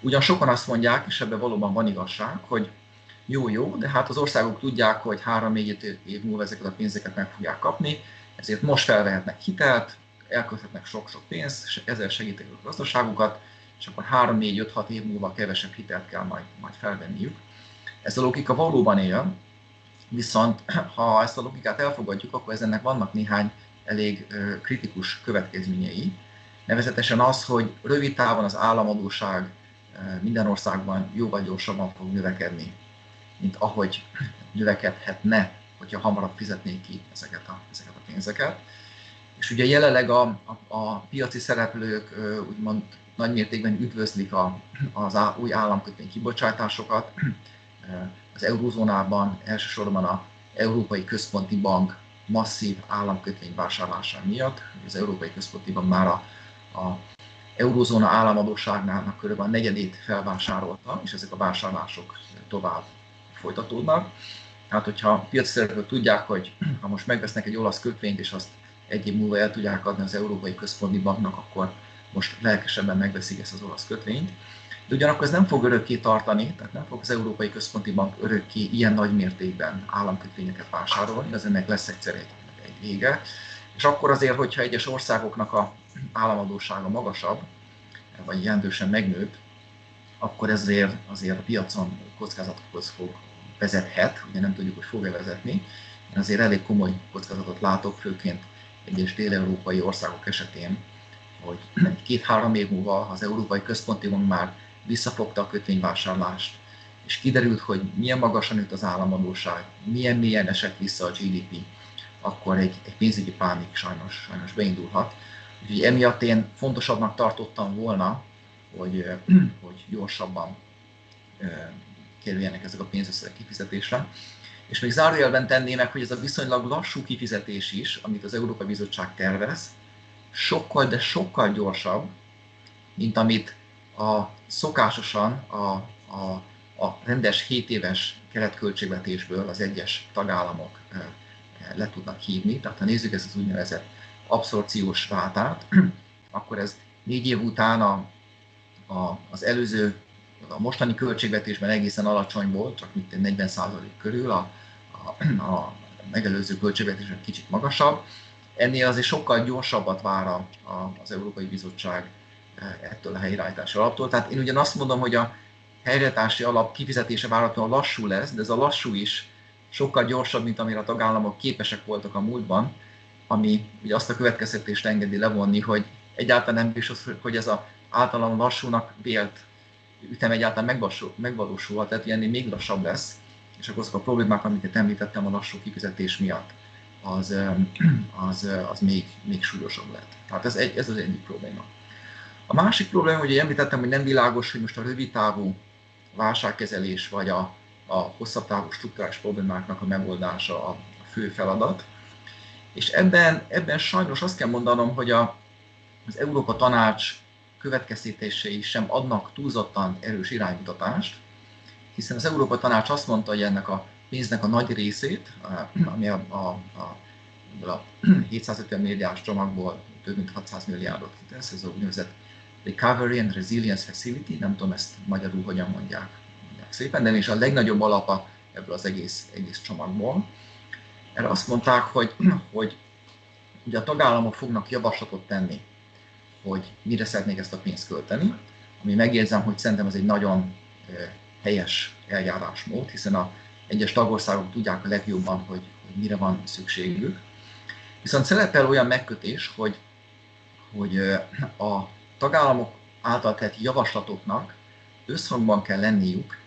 Ugyan sokan azt mondják, és ebben valóban van igazság, hogy jó, de hát az országok tudják, hogy 3-4 év múlva ezeket a pénzeket meg fogják kapni, ezért most felvehetnek hitelt, elkölthetnek sok-sok pénzt, és ezzel segítik a gazdaságukat, és akkor 3-4-5-6 év múlva kevesebb hitelt kell majd felvenniük. Ez a logika valóban él, viszont ha ezt a logikát elfogadjuk, akkor ennek vannak néhány elég kritikus következményei. Nevezetesen az, hogy rövid távon az államadósság minden országban jóval gyorsabban fog növekedni, mint ahogy növekedhetne, hogyha hamarabb fizetnék ki ezeket a pénzeket. És ugye jelenleg a piaci szereplők úgymond nagymértékben üdvözlik az új államkötvény kibocsátásokat. Az eurózónában elsősorban az Európai Központi Bank masszív államkötvény vásárlása miatt. Az Európai Központi Bank már a eurózóna államadósságnának kb. A negyedét felvásárolta, és ezek a vásárlások tovább folytatódnak. Hát, hogyha a piaci szereplők tudják, hogy ha most megvesznek egy olasz kötvényt, és azt egy év múlva el tudják adni az Európai Központi Banknak, akkor most lelkesebben megveszik ezt az olasz kötvényt. De ugyanakkor ez nem fog örökké tartani, tehát nem fog az Európai Központi Bank örökké ilyen nagy mértékben államkötvényeket vásárolni, az ennek lesz egyszer egy vége. És akkor azért, hogyha egyes országoknak az államadóssága magasabb, vagy jelentősen megnőtt, akkor ezért azért a piacon kockázatokhoz vezethet, ugye nem tudjuk, hogy fog-e vezetni. Én azért elég komoly kockázatot látok, főként egyes dél-európai országok esetén, hogy 2-3 év múlva az Európai Központi Bank már visszafogta a kötvényvásárlást, és kiderült, hogy milyen magasan nőtt az államadósság, milyen esett vissza a GDP, akkor egy pénzügyi pánik sajnos beindulhat. Úgyhogy emiatt én fontosabbnak tartottam volna, hogy gyorsabban kerüljenek ezek a pénzösszegek kifizetésre. És még zárójelben tennének, hogy ez a viszonylag lassú kifizetés is, amit az Európai Bizottság tervez, sokkal, de sokkal gyorsabb, mint amit szokásosan a rendes 7 éves keretköltségvetésből az egyes tagállamok le tudnak hívni. Tehát ha nézzük ezt az úgynevezett abszorpciós rátát, akkor ez 4 év után a mostani költségvetésben egészen alacsony volt, csak mint 40% körül, a megelőző költségvetésben kicsit magasabb. Ennél azért sokkal gyorsabbat vár az Európai Bizottság ettől a helyreállítási alaptól. Tehát én ugyan azt mondom, hogy a helyreállítási alap kifizetése várhatóan lassú lesz, de ez a lassú is sokkal gyorsabb, mint amire a tagállamok képesek voltak a múltban, ami ugye azt a következtetést engedi levonni, hogy egyáltalán nem biztos, hogy ez az általán lassúnak vélt ütem egyáltalán megvalósulhat, tehát ennél még lassabb lesz, és akkor azok a problémák, amiket említettem a lassú kifizetés miatt, az még súlyosabb lett. Tehát ez az egyik probléma. A másik probléma, hogy említettem, hogy nem világos, hogy most a rövidtávú válságkezelés vagy a hosszabbtávú strukturális problémáknak a megoldása a fő feladat. És ebben sajnos azt kell mondanom, hogy az Európa Tanács következtetései sem adnak túlzottan erős iránymutatást, hiszen az Európa Tanács azt mondta, hogy ennek a pénznek a nagy részét, ami a 750 milliárdos csomagból több mint 600 milliárdot kitesz, ez az úgynevezett Recovery and Resilience Facility, nem tudom ezt magyarul hogyan mondják szépen, de és a legnagyobb alapa ebből az egész csomagból. Erre azt mondták, hogy a tagállamok fognak javaslatot tenni, hogy mire szeretnék ezt a pénzt költeni, ami megjegyzem, hogy szerintem ez egy nagyon helyes eljárásmód, hiszen az egyes tagországok tudják a legjobban, hogy mire van szükségük. Viszont szerepel olyan megkötés, hogy a tagállamok által tett javaslatoknak összhangban kell lenniük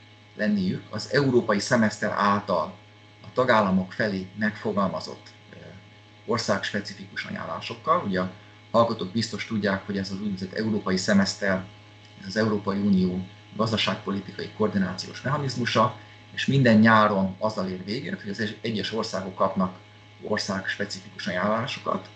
az európai szemeszter által a tagállamok felé megfogalmazott országspecifikus ajánlásokkal. Ugye a hallgatók biztos tudják, hogy ez az úgynevezett európai szemeszter, ez az Európai Unió gazdaságpolitikai koordinációs mechanizmusa, és minden nyáron azzal ér véget, hogy az egyes országok kapnak országspecifikus ajánlásokat,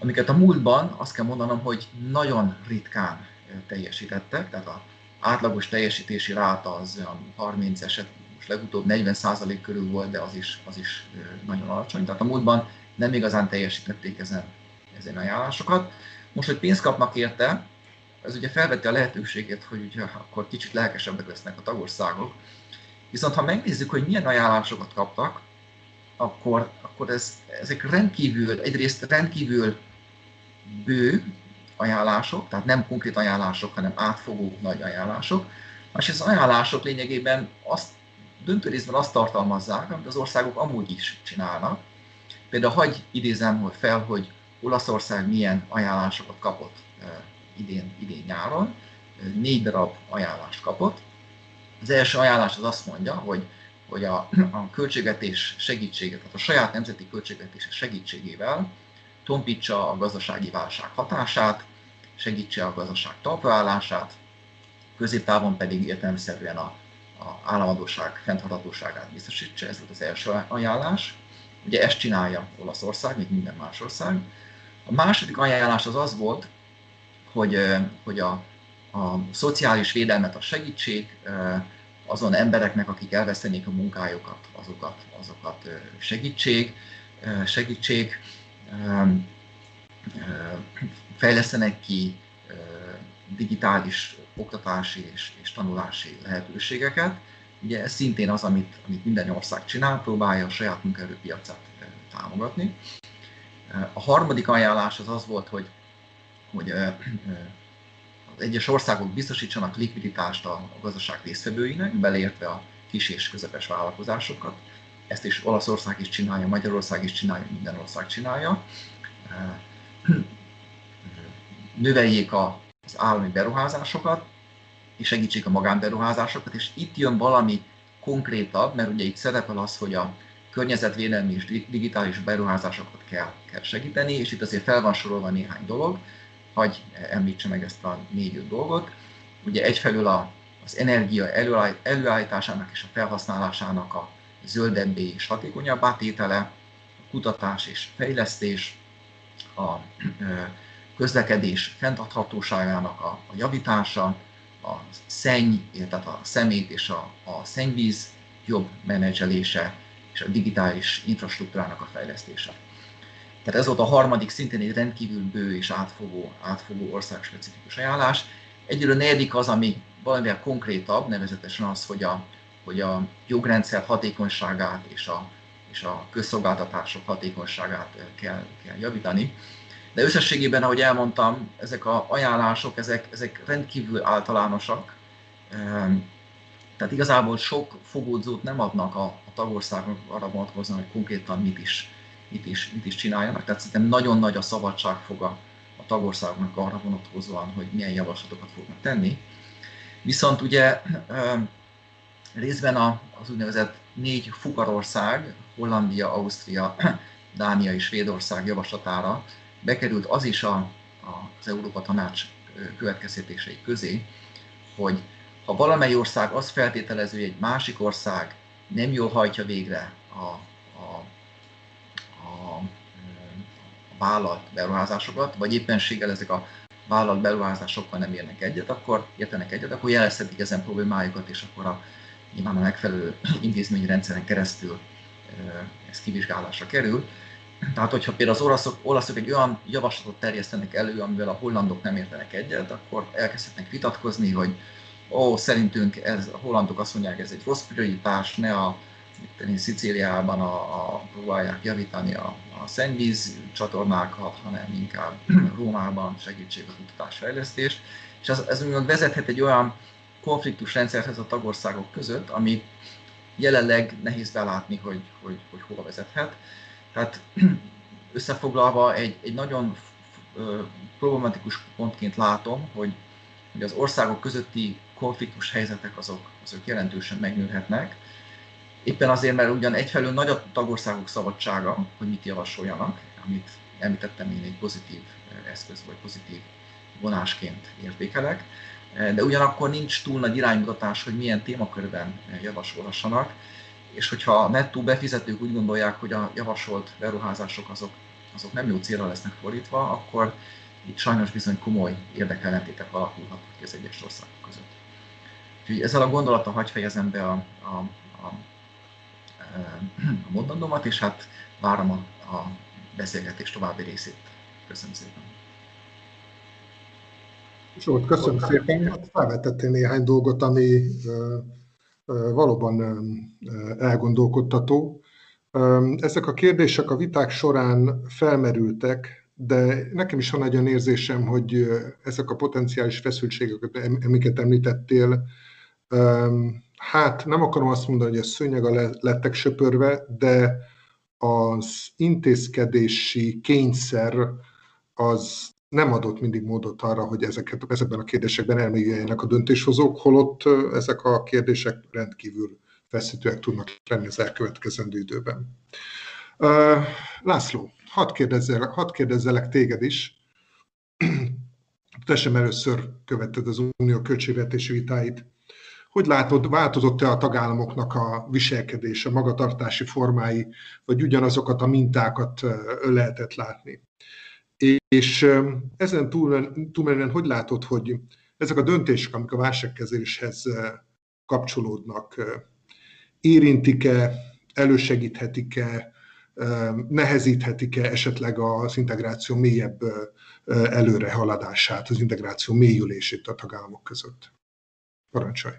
amiket a múltban azt kell mondanom, hogy nagyon ritkán teljesítettek, tehát az átlagos teljesítési ráta az 30%, most legutóbb 40% körül volt, de az is nagyon alacsony. Tehát a múltban nem igazán teljesítették ezen ajánlásokat. Most, hogy pénzt kapnak érte, ez ugye felveti a lehetőséget, hogy ugye akkor kicsit lelkesebbek lesznek a tagországok. Viszont ha megnézzük, hogy milyen ajánlásokat kaptak, akkor ezek egyrészt rendkívül bő ajánlások, tehát nem konkrét ajánlások, hanem átfogó nagy ajánlások. És az ajánlások lényegében döntő részben azt tartalmazzák, amit az országok amúgy is csinálnak. Például hagy idézem fel, hogy Olaszország milyen ajánlásokat kapott idén nyáron, 4 darab ajánlást kapott. Az első ajánlás az azt mondja, hogy a költségvetés segítséget, tehát a saját nemzeti költségvetés segítségével tompítsa a gazdasági válság hatását, segítse a gazdaság talpraállását, középtávon pedig értelemszerűen a államadósság fenntarthatóságát biztosítsa. Ez volt az első ajánlás. Ugye ezt csinálja Olaszország, mint minden más ország. A második ajánlás az volt, hogy a szociális védelmet segítség, azon embereknek, akik elvesztenék a munkájukat, azokat segítség, fejlesztenek ki digitális oktatási és tanulási lehetőségeket. Ugye ez szintén az, amit minden ország csinál, próbálja a saját munkaerőpiacát támogatni. A harmadik ajánlás az volt, hogy az egyes országok biztosítsanak likviditást a gazdaság résztvevőinek, beleértve a kis és közepes vállalkozásokat. Ezt is Olaszország is csinálja, Magyarország is csinálja, minden ország csinálja. Növeljék az állami beruházásokat, és segítsék a magánberuházásokat, és itt jön valami konkrétabb, mert ugye itt szerepel az, hogy a környezetvédelmi és digitális beruházásokat kell segíteni, és itt azért fel van sorolva néhány dolog. Hagy említse meg ezt a 4-5 dolgot. Ugye egyfelől az energia előállításának és a felhasználásának a zöldebbé és hatékonyabbá tétele, a kutatás és fejlesztés, a közlekedés fenntarthatóságának a javítása, a a szenny, tehát a szemét és a szennyvíz jobb menedzselése és a digitális infrastruktúrának a fejlesztése. Tehát ez volt a harmadik, szintén egy rendkívül bő és átfogó országspecifikus ajánlás. Egyről a negyedik az, ami valamivel konkrétabb, nevezetesen az, hogy a jogrendszer hatékonyságát és a közszolgáltatások hatékonyságát kell javítani. De összességében, ahogy elmondtam, ezek az ajánlások, ezek rendkívül általánosak. Tehát igazából sok fogódzót nem adnak a tagországnak arra vonatkozóan, hogy konkrétan mit is csináljanak. Tehát szerintem nagyon nagy a szabadságfoga a tagországnak arra vonatkozóan, hogy milyen javaslatokat fognak tenni. Viszont ugye részben az úgynevezett 4 fukarország, Hollandia, Ausztria, Dánia és Svédország javaslatára bekerült az is az Európa Tanács következtetései közé, hogy ha valamely ország azt feltételező, hogy egy másik ország nem jól hajtja végre a vállalt beruházásokat, vagy éppenséggel ezek a vállalt beruházásokkal nem értenek egyet, akkor jelezhetik ezen problémájukat, és akkor nyilván a megfelelő intézményrendszeren keresztül ez kivizsgálásra kerül. Tehát, hogyha például az olaszok egy olyan javaslatot terjesztenek elő, amivel a hollandok nem értenek egyet, akkor elkezdhetnek vitatkozni, hogy szerintünk a hollandok azt mondják, ez egy rossz prioritás, Szicíliában próbálják javítani a szennyvíz csatornákat, hanem inkább Rómában segítség az kutatásfejlesztést. És ez vezethet egy olyan konfliktusrendszerhez a tagországok között, ami jelenleg nehéz belátni, hogy hova vezethet. Tehát összefoglalva egy nagyon problematikus pontként látom, hogy az országok közötti konfliktus helyzetek azok jelentősen megnőhetnek. Éppen azért, mert ugyan egyfelől nagy a tagországok szabadsága, hogy mit javasoljanak, amit említettem én egy pozitív eszköz vagy pozitív vonásként értékelek, de ugyanakkor nincs túl nagy iránymutatás, hogy milyen témakörben javasolhassanak, és hogyha a nettó befizetők úgy gondolják, hogy a javasolt beruházások azok nem jó célra lesznek fordítva, akkor itt sajnos bizony komoly érdekellentétek alakulhatnak ki az egyes országok között. Úgyhogy ezzel a gondolattal hagy fejezem be a mondandómat, és várom a beszélgetés további részét. Köszönöm szépen. Zsolt, köszönöm szépen. Felvetettél néhány dolgot, ami valóban elgondolkodtató. Ezek a kérdések a viták során felmerültek, de nekem is van egy olyan érzésem, hogy ezek a potenciális feszültségek, amiket említettél, nem akarom azt mondani, hogy a szőnyeg lettek söpörve, de az intézkedési kényszer az nem adott mindig módot arra, hogy ezekben a kérdésekben elmélyüljenek a döntéshozók, holott ezek a kérdések rendkívül feszítőek tudnak lenni az elkövetkezendő időben. László, hadd kérdezzelek téged is. Te sem először követted az unió költségvetési vitáit. Hogy látod, változott-e a tagállamoknak a viselkedése, magatartási formái, vagy ugyanazokat a mintákat lehetett látni? És ezen túlmenően hogy látod, hogy ezek a döntések, amik a válságkezeléshez kapcsolódnak, érintik-e, elősegíthetik-e, nehezíthetik-e esetleg az integráció mélyebb előrehaladását, az integráció mélyülését a tagállamok között? Parancsolj!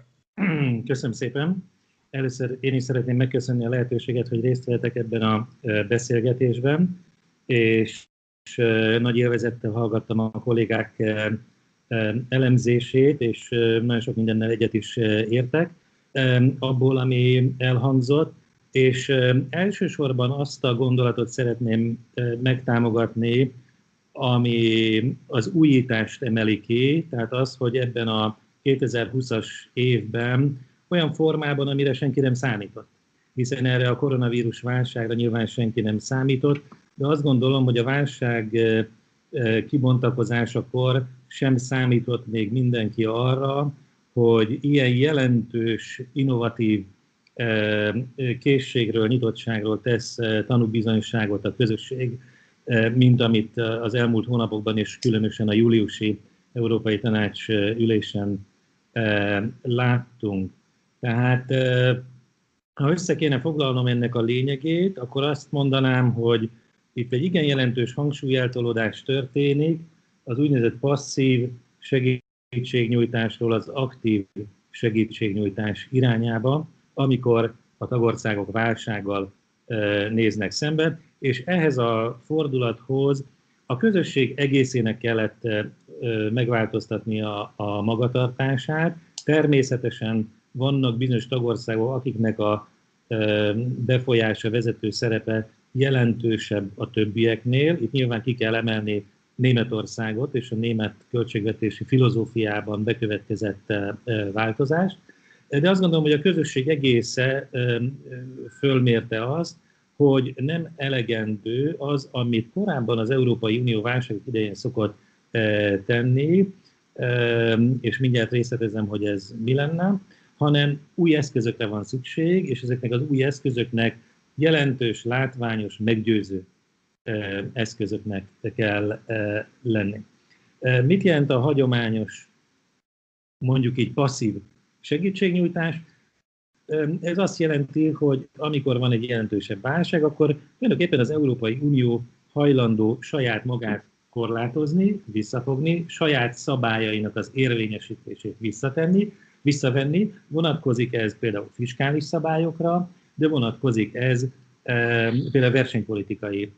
Köszönöm szépen! Először én is szeretném megköszönni a lehetőséget, hogy részt vettek ebben a beszélgetésben, és nagy élvezettel hallgattam a kollégák elemzését, és nagyon sok mindennel egyet is értek abból, ami elhangzott, és elsősorban azt a gondolatot szeretném megtámogatni, ami az újítást emeli ki, tehát az, hogy ebben a 2020-as évben olyan formában, amire senki nem számított, hiszen erre a koronavírus válságra nyilván senki nem számított, de azt gondolom, hogy a válság kibontakozásakor sem számított még mindenki arra, hogy ilyen jelentős, innovatív készségről, nyitottságról tesz tanúbizonyságot a közösség, mint amit az elmúlt hónapokban és különösen a júliusi Európai Tanács ülésen láttunk. Tehát ha össze kéne foglalnom ennek a lényegét, akkor azt mondanám, hogy itt egy igen jelentős hangsúlyeltolódás történik az úgynevezett passzív segítségnyújtásról az aktív segítségnyújtás irányába, amikor a tagországok válsággal néznek szemben, és ehhez a fordulathoz a közösség egészének kellett megváltoztatni a magatartását. Természetesen vannak bizonyos tagországok, akiknek a befolyása, vezető szerepe jelentősebb a többieknél. Itt nyilván ki kell emelni Németországot és a német költségvetési filozófiában bekövetkezett változást. De azt gondolom, hogy a közösség egésze fölmérte azt, hogy nem elegendő az, amit korábban az Európai Unió válság idején szokott tenni, és mindjárt részletezem, hogy ez mi lenne, hanem új eszközökre van szükség, és ezeknek az új eszközöknek jelentős, látványos, meggyőző eszközöknek kell lenni. Mit jelent a hagyományos, mondjuk így passzív segítségnyújtás? Ez azt jelenti, hogy amikor van egy jelentősebb válság, akkor tulajdonképpen az Európai Unió hajlandó saját magát korlátozni, visszafogni, saját szabályainak az érvényesítését visszavenni. Vonatkozik ez például fiskális szabályokra, de vonatkozik ez például versenypolitikai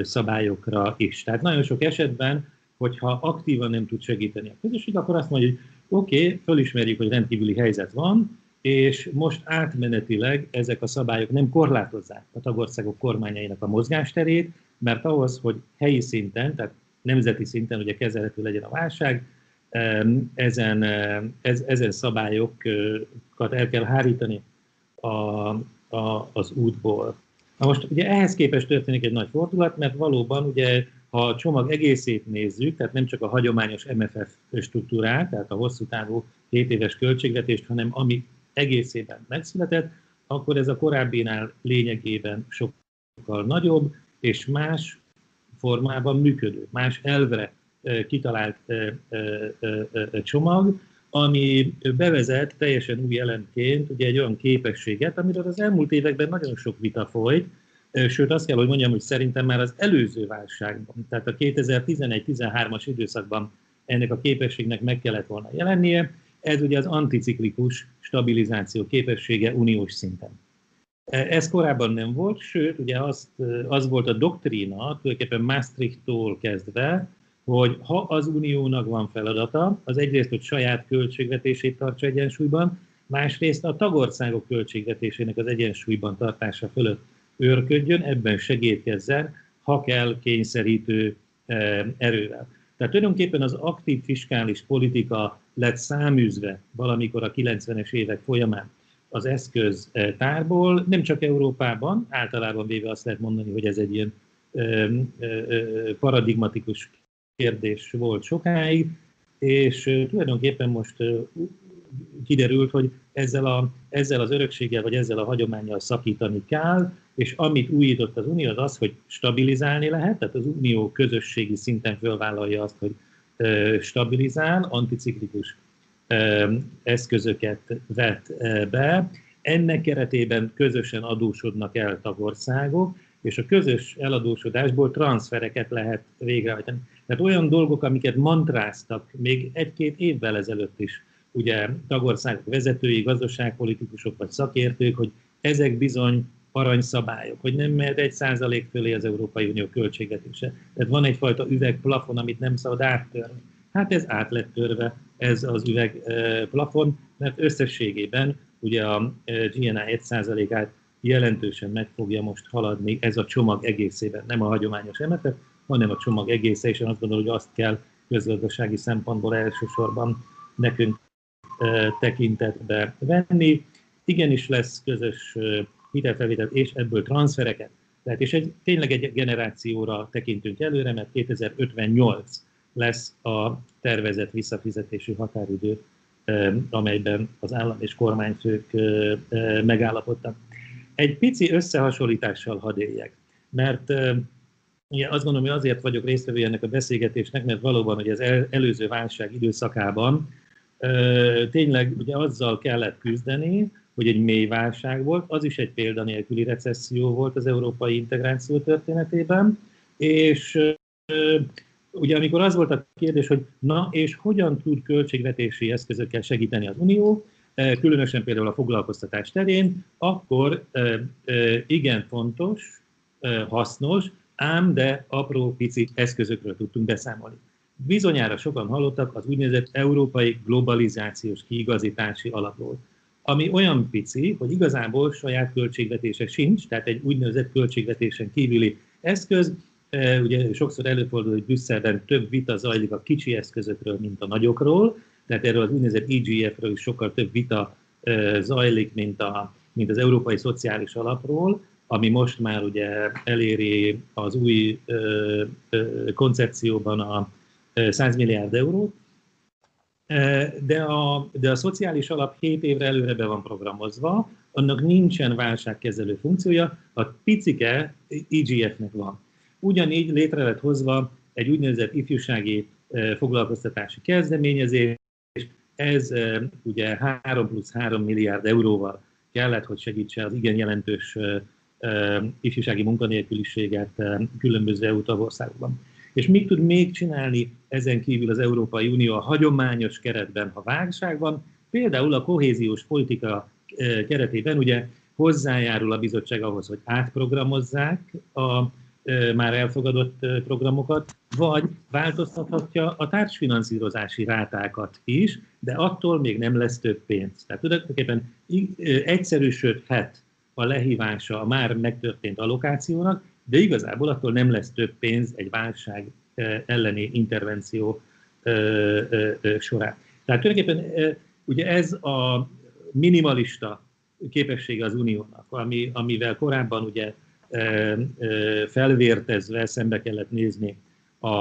szabályokra is. Tehát nagyon sok esetben, hogyha aktívan nem tud segíteni a közösség, akkor azt mondja, hogy oké, fölismerjük, hogy rendkívüli helyzet van, és most átmenetileg ezek a szabályok nem korlátozzák a tagországok kormányainak a mozgásterét, mert ahhoz, hogy helyi szinten, tehát nemzeti szinten ugye kezelhető legyen a válság, ezen szabályokat el kell hárítani az útból. Na most ugye ehhez képest történik egy nagy fordulat, mert valóban ugye, ha a csomag egészét nézzük, tehát nem csak a hagyományos MFF struktúrát, tehát a hosszú távú 7 éves költségvetést, hanem ami egészében megszületett, akkor ez a korábbinál lényegében sokkal nagyobb, és más formában működő, más elvre kitalált csomag, ami bevezet teljesen új elemként ugye egy olyan képességet, amiről az elmúlt években nagyon sok vita folyt, sőt azt kell, hogy mondjam, hogy szerintem már az előző válságban, tehát a 2011-13-as időszakban ennek a képességnek meg kellett volna jelennie, ez ugye az anticiklikus stabilizáció képessége uniós szinten. Ez korábban nem volt, sőt ugye az volt a doktrína, tulajdonképpen Maastrichttól kezdve, hogy ha az uniónak van feladata, az egyrészt, hogy saját költségvetését tartsa egyensúlyban, másrészt a tagországok költségvetésének az egyensúlyban tartása fölött őrködjön, ebben segítkezzen, ha kell kényszerítő erővel. Tehát tulajdonképpen az aktív fiskális politika lett száműzve valamikor a 90-es évek folyamán az eszköztárból, nem csak Európában, általában véve azt lehet mondani, hogy ez egy ilyen paradigmatikus kérdés volt sokáig, és tulajdonképpen most kiderült, hogy ezzel az örökséggel, vagy ezzel a hagyománnyal szakítani kell, és amit újított az Unió, az az, hogy stabilizálni lehet, tehát az Unió közösségi szinten fölvállalja azt, hogy stabilizál, anticiklikus eszközöket vet be. Ennek keretében közösen adósodnak el tagországok, és a közös eladósodásból transfereket lehet végrehajtani. Tehát olyan dolgok, amiket mantráztak még egy-két évvel ezelőtt is, ugye tagországok vezetői, gazdaságpolitikusok vagy szakértők, hogy ezek bizony aranyszabályok, hogy nem mehet 1% fölé az Európai Unió költségvetése. Tehát van egyfajta üvegplafon, amit nem szabad áttörni. Hát ez át lett törve, ez az üvegplafon, mert összességében ugye a GNI 1%-át jelentősen meg fogja most haladni ez a csomag egészében, nem a hagyományos MFF, hanem a csomag egésze, és én azt gondolom, hogy azt kell közgazdasági szempontból elsősorban nekünk tekintetbe venni. Igenis lesz közös hitelfelvétel, és ebből transfereket. Tehát, és tényleg egy generációra tekintünk előre, mert 2058 lesz a tervezett visszafizetési határidő, amelyben az állam és kormányfők megállapodtak. Egy pici összehasonlítással hadd éljek, mert azt gondolom, hogy azért vagyok résztvevő ennek a beszélgetésnek, mert valóban, hogy az előző válság időszakában tényleg ugye azzal kellett küzdeni, hogy egy mély válság volt, az is egy példanélküli recesszió volt az európai integráció történetében, és ugye amikor az volt a kérdés, hogy na és hogyan tud költségvetési eszközökkel segíteni az Unió, különösen például a foglalkoztatás terén, akkor igen fontos, hasznos, ám de apró pici eszközökről tudtunk beszámolni. Bizonyára sokan hallottak az úgynevezett Európai Globalizációs Kiigazítási Alapról, ami olyan pici, hogy igazából saját költségvetése sincs, tehát egy úgynevezett költségvetésen kívüli eszköz. Ugye sokszor előfordul, hogy Brüsszelben több vita zajlik a kicsi eszközökről, mint a nagyokról, tehát erről az úgynevezett EGF-ről is sokkal több vita zajlik, mint az Európai Szociális Alapról, ami most már ugye eléri az új koncepcióban a 100 milliárd eurót, de a szociális alap 7 évre előre be van programozva, annak nincsen válságkezelő funkciója, a picike IGF-nek van. Ugyanígy létre lett hozva egy úgynevezett ifjúsági foglalkoztatási kezdeményezés, ez ugye 3+3 milliárd euróval kellett, hogy segítse az igen jelentős ifjúsági munkanélküliséget különböző EU tagországokban. És mit tud még csinálni ezen kívül az Európai Unió a hagyományos keretben, ha válság van? Például a kohéziós politika keretében ugye hozzájárul a bizottság ahhoz, hogy átprogramozzák a már elfogadott programokat, vagy változtathatja a társfinanszírozási rátákat is, de attól még nem lesz több pénz. Tehát tulajdonképpen egyszerűsödhet a lehívása a már megtörtént allokációnak, de igazából attól nem lesz több pénz egy válság elleni intervenció során. Tehát tulajdonképpen ugye ez a minimalista képessége az Uniónak, amivel korábban ugye felvértezve szembe kellett nézni a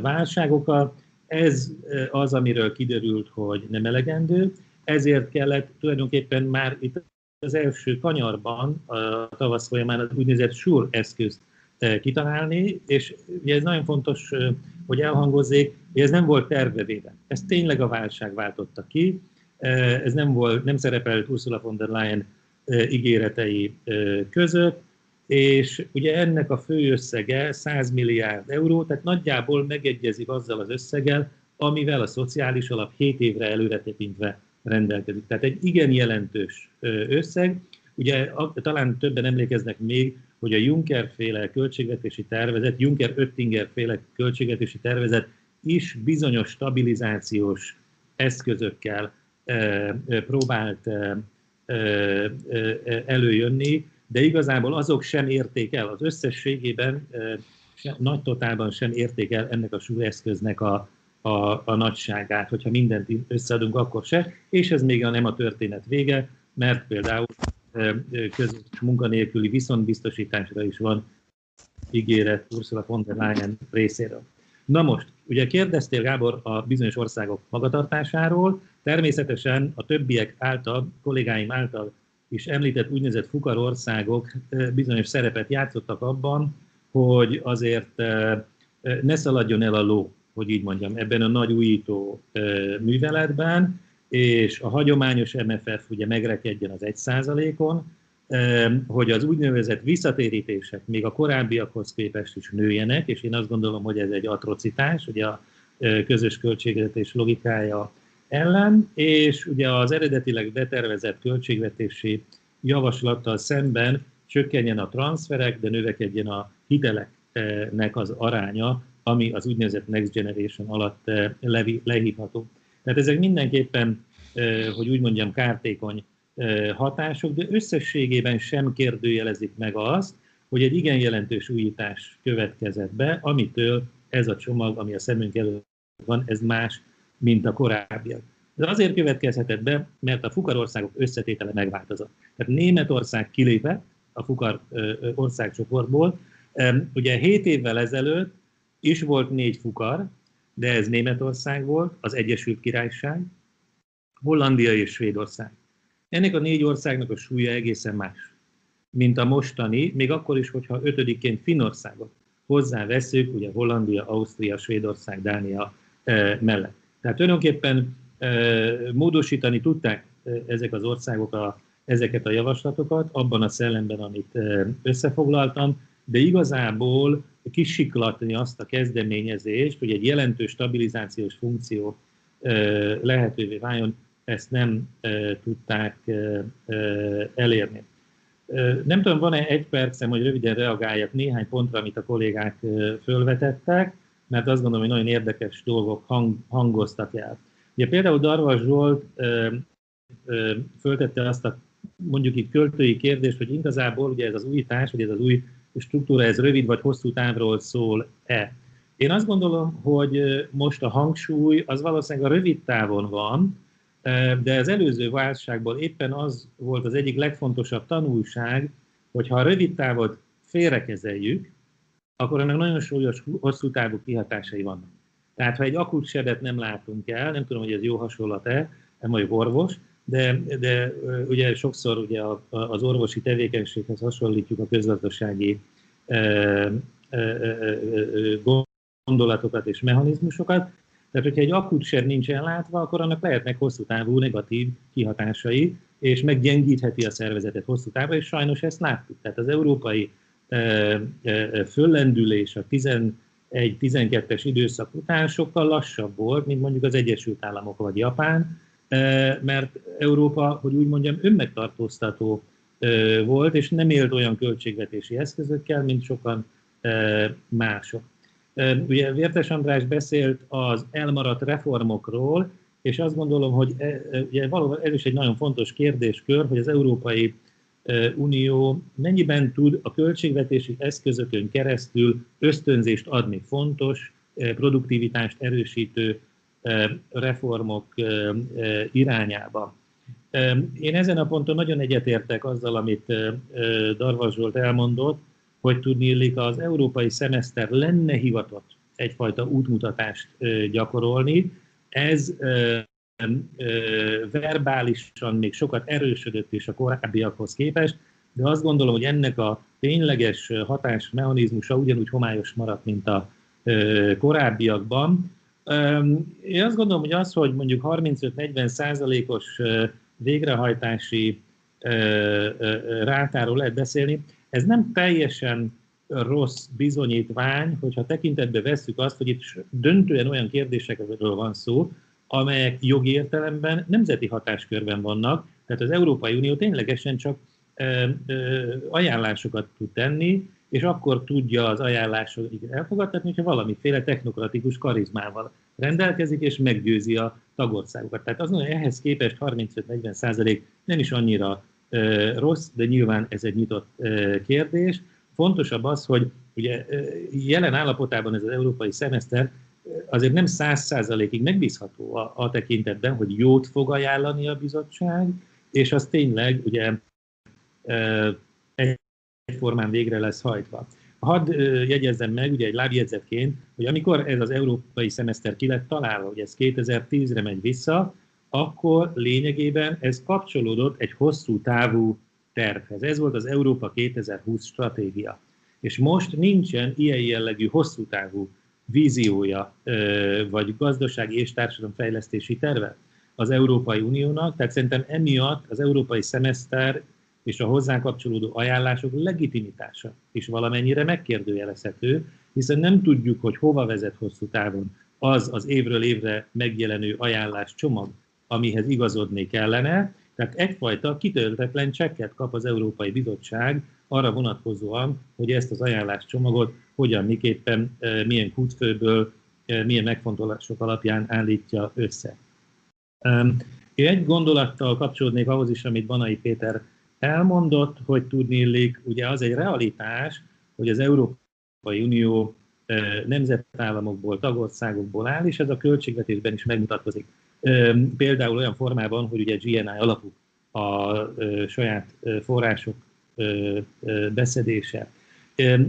válságokkal, ez az, amiről kiderült, hogy nem elegendő, ezért kellett tulajdonképpen már itt az első kanyarban a tavasz folyamán az úgynevezett SURE eszközt kitalálni, és ugye ez nagyon fontos, hogy elhangozzék, hogy ez nem volt tervevéve. Ez tényleg a válság váltotta ki, ez nem szerepelt Ursula von der Leyen ígéretei között, és ugye ennek a fő összege 100 milliárd euró, tehát nagyjából megegyezik azzal az összeggel, amivel a szociális alap 7 évre előre tekintve rendelkezik. Tehát egy igen jelentős összeg. Ugye talán többen emlékeznek még, hogy a Juncker-féle költségvetési tervezet, Juncker-Oettinger-féle költségvetési tervezet is bizonyos stabilizációs eszközökkel próbált előjönni, de igazából azok sem érték el, az összességében, nagy totálban sem érték el ennek a SURE eszköznek a nagyságát, hogyha mindent összeadunk, akkor se, és ez még nem a történet vége, mert például közös munkanélküli viszontbiztosításra is van ígéret Ursula von der Leyen részéről. Na most, ugye kérdeztél, Gábor, a bizonyos országok magatartásáról, természetesen a többiek által, kollégáim által is említett úgynevezett fukarországok bizonyos szerepet játszottak abban, hogy azért ne szaladjon el a ló, hogy így mondjam, ebben a nagy újító műveletben, és a hagyományos MFF ugye megrekedjen az 1%-on, hogy az úgynevezett visszatérítések még a korábbiakhoz képest is nőjenek, és én azt gondolom, hogy ez egy atrocitás, ugye a közös költségvetés logikája ellen, és ugye az eredetileg betervezett költségvetési javaslattal szemben csökkenjen a transferek, de növekedjen a hiteleknek az aránya, ami az úgynevezett Next Generation alatt lehívható. Tehát ezek mindenképpen, hogy úgy mondjam, kártékony hatások, de összességében sem kérdőjelezik meg azt, hogy egy igen jelentős újítás következett be, amitől ez a csomag, ami a szemünk előtt van, ez más, mint a korábbiak. De azért következhetett be, mert a fukarországok összetétele megváltozott. Tehát Németország kilépett a fukar országcsoportból. Ugye 7 évvel ezelőtt is volt 4 fukar, de ez Németország volt, az Egyesült Királyság, Hollandia és Svédország. Ennek a 4 országnak a súlya egészen más, mint a mostani, még akkor is, hogyha 5-ként Finnországot hozzáveszünk, ugye Hollandia, Ausztria, Svédország, Dánia mellett. Tehát tulajdonképpen módosítani tudták ezek az országok ezeket a javaslatokat, abban a szellemben, amit összefoglaltam, de igazából kisiklatni azt a kezdeményezést, hogy egy jelentős stabilizációs funkció lehetővé váljon, ezt nem tudták elérni. Nem tudom, van-e egy percem, hogy röviden reagáljak néhány pontra, amit a kollégák fölvetettek, mert azt gondolom, hogy nagyon érdekes dolgok hangoztak el. Ugye például Darvas Zsolt föltette azt a mondjuk itt költői kérdést, hogy igazából ugye ez az újítás, vagy ez az új struktúra, ez rövid vagy hosszú távról szól-e. Én azt gondolom, hogy most a hangsúly az valószínűleg a rövid távon van, de az előző válságból éppen az volt az egyik legfontosabb tanulság, hogy ha a rövid távot félrekezeljük, akkor annak nagyon súlyos hosszú távú kihatásai vannak. Tehát ha egy akut sebet nem látunk el, nem tudom, hogy ez jó hasonlat-e, nem vagyok orvos, de ugye sokszor ugye az orvosi tevékenységhez hasonlítjuk a közgazdasági gondolatokat és mechanizmusokat. Tehát, hogyha egy akutseb nincs ellátva, akkor annak lehetnek hosszú távú negatív kihatásai, és meggyengítheti a szervezetet hosszú távra, és sajnos ezt láttuk. Tehát az európai föllendülés a 11-12-es időszak után sokkal lassabb volt, mint mondjuk az Egyesült Államok vagy Japán, mert Európa, hogy úgy mondjam, önmegtartóztató volt, és nem élt olyan költségvetési eszközökkel, mint sokan mások. Ugye Vértes András beszélt az elmaradt reformokról, és azt gondolom, hogy ugye valóban ez is egy nagyon fontos kérdéskör, hogy az Európai Unió mennyiben tud a költségvetési eszközökön keresztül ösztönzést adni fontos, produktivitást erősítő reformok irányába. Én ezen a ponton nagyon egyetértek azzal, amit Darvas Zsolt elmondott, hogy tudniillik az európai szemeszter lenne hivatott egyfajta útmutatást gyakorolni. Ez verbálisan még sokat erősödött is a korábbiakhoz képest, de azt gondolom, hogy ennek a tényleges hatásmechanizmusa ugyanúgy homályos maradt, mint a korábbiakban. Én azt gondolom, hogy az, hogy mondjuk 35-40%-os végrehajtási rátáról lehet beszélni, ez nem teljesen rossz bizonyítvány, hogyha tekintetbe vesszük azt, hogy itt döntően olyan kérdésekről van szó, amelyek jogi értelemben nemzeti hatáskörben vannak, tehát az Európai Unió ténylegesen csak ajánlásokat tud tenni, és akkor tudja az ajánlásokat elfogadtatni, hogyha valamiféle technokratikus karizmával rendelkezik, és meggyőzi a tagországokat. Tehát azon, hogy ehhez képest 35-40% nem is annyira rossz, de nyilván ez egy nyitott kérdés. Fontosabb az, hogy ugye jelen állapotában ez az európai szemeszter azért nem 100%-ig megbízható a tekintetben, hogy jót fog ajánlani a bizottság, és az tényleg ugye egyformán végre lesz hajtva. Hadd jegyezzem meg ugye egy lábjegyzetként, hogy amikor ez az európai szemeszter ki lett találva, ugye ez 2010-re megy vissza, akkor lényegében ez kapcsolódott egy hosszú távú tervhez. Ez volt az Európa 2020 stratégia. És most nincsen ilyen jellegű hosszú távú víziója, vagy gazdasági és társadalomfejlesztési terve az Európai Uniónak, tehát szerintem emiatt az európai szemeszter és a hozzá kapcsolódó ajánlások legitimitása is valamennyire megkérdőjelezhető, hiszen nem tudjuk, hogy hova vezet hosszú távon az az évről évre megjelenő ajánlás csomag, amihez igazodni kellene, tehát egyfajta kitöltetlen csekket kap az Európai Bizottság arra vonatkozóan, hogy ezt az ajánláscsomagot hogyan, miképpen, milyen kútfőből, milyen megfontolások alapján állítja össze. Én egy gondolattal kapcsolódnék ahhoz is, amit Banai Péter elmondott, hogy tudniillik, ugye az egy realitás, hogy az Európai Unió nemzetállamokból, tagországokból áll, és ez a költségvetésben is megmutatkozik. Például olyan formában, hogy ugye GNI alapú a saját források beszedése.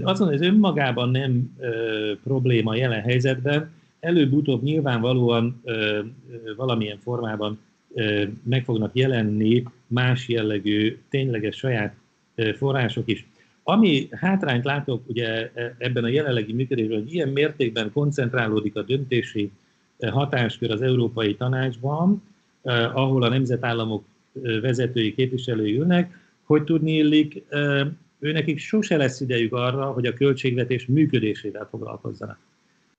Azon ez önmagában nem probléma jelen helyzetben, előbb-utóbb nyilvánvalóan valamilyen formában meg fognak jelenni más jellegű, tényleges saját források is. Ami hátrányt látok ugye ebben a jelenlegi működésben, hogy ilyen mértékben koncentrálódik a döntési hatáskör az Európai Tanácsban, ahol a nemzetállamok vezetői, képviselői ülnek, hogy tudniillik, őnekik sose lesz idejük arra, hogy a költségvetés működésével foglalkozzanak.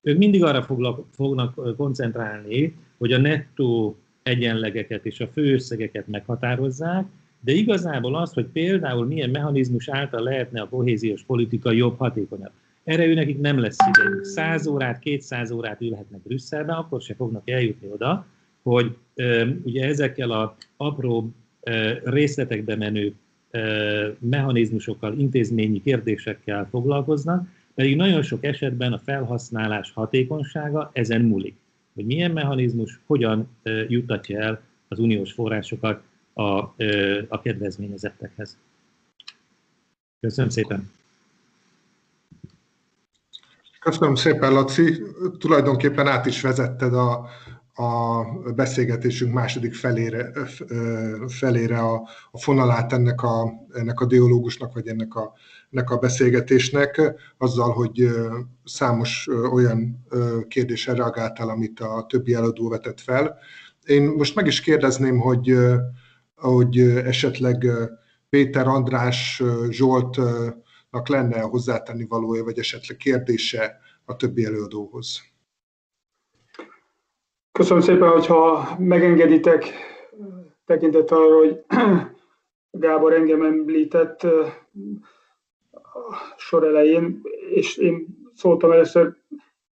Ők mindig arra fognak koncentrálni, hogy a nettó egyenlegeket és a főösszegeket meghatározzák, de igazából az, hogy például milyen mechanizmus által lehetne a kohéziós politika jobb, hatékonyabb. Erre őnekik nem lesz idejük. 100 órát, 200 órát ülhetnek Brüsszelbe, akkor se fognak eljutni oda, hogy ugye ezekkel az apró részletekbe menő mechanizmusokkal, intézményi kérdésekkel foglalkoznak, pedig nagyon sok esetben a felhasználás hatékonysága ezen múlik, hogy milyen mechanizmus hogyan juttatja el az uniós forrásokat a kedvezményezettekhez. Köszönöm szépen! Köszönöm szépen, Laci! Tulajdonképpen át is vezetted a beszélgetésünk második felére a fonalát ennek a dialógusnak, vagy ennek a beszélgetésnek, azzal, hogy számos olyan kérdésre reagáltál, amit a többi előadó vetett fel. Én most meg is kérdezném, hogy esetleg Péter, András, Zsoltnak lenne hozzátenni valója, vagy esetleg kérdése a többi előadóhoz. Köszönöm szépen, hogyha megengeditek, tekintettel arra, hogy Gábor engem említett a sor elején, és én szóltam először,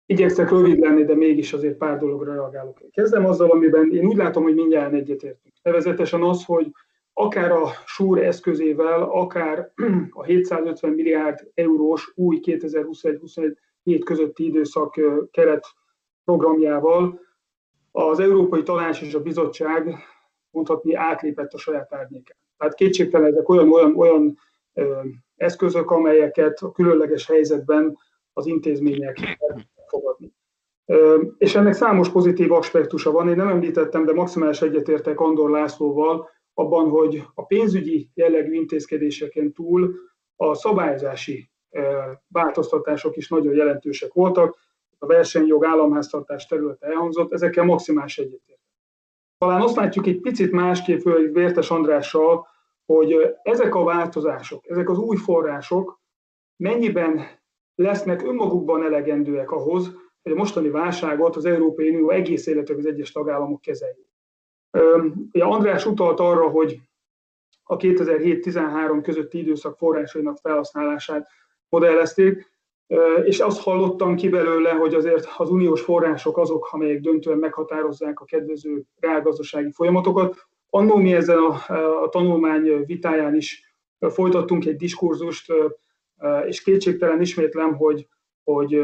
igyekszek rövid lenni, de mégis azért pár dologra reagálok. Kezdem azzal, amiben én úgy látom, hogy mindjárt egyetértünk. Nevezetesen az, hogy akár a SURE eszközével, akár a 750 milliárd eurós új 2021-27 közötti időszak keret programjával az Európai Tanács és a Bizottság mondhatni átlépett a saját árnyékát. Tehát kétségtelen ezek olyan eszközök, amelyeket a különleges helyzetben az intézmények fogadni. És ennek számos pozitív aspektusa van. Én nem említettem, de maximális egyetértek Andor Lászlóval abban, hogy a pénzügyi jellegű intézkedéseken túl a szabályozási változtatások is nagyon jelentősek voltak. A versenyjog, államháztartás területe elhangzott, ezekkel maximális egyetértek. Talán azt látjuk egy picit másképp, főleg Vértes Andrással, hogy ezek a változások, ezek az új források mennyiben lesznek önmagukban elegendőek ahhoz, hogy a mostani válságot az Európai Unió egész életében az egyes tagállamok kezeljék. Ugye András utalt arra, hogy a 2007-13 közötti időszak forrásainak felhasználását modellezték, és azt hallottam ki belőle, hogy azért az uniós források azok, amelyek döntően meghatározzák a kedvező reálgazdasági folyamatokat. Annó mi ezen a tanulmány vitáján is folytattunk egy diskurzust, és kétségtelen ismétlem, hogy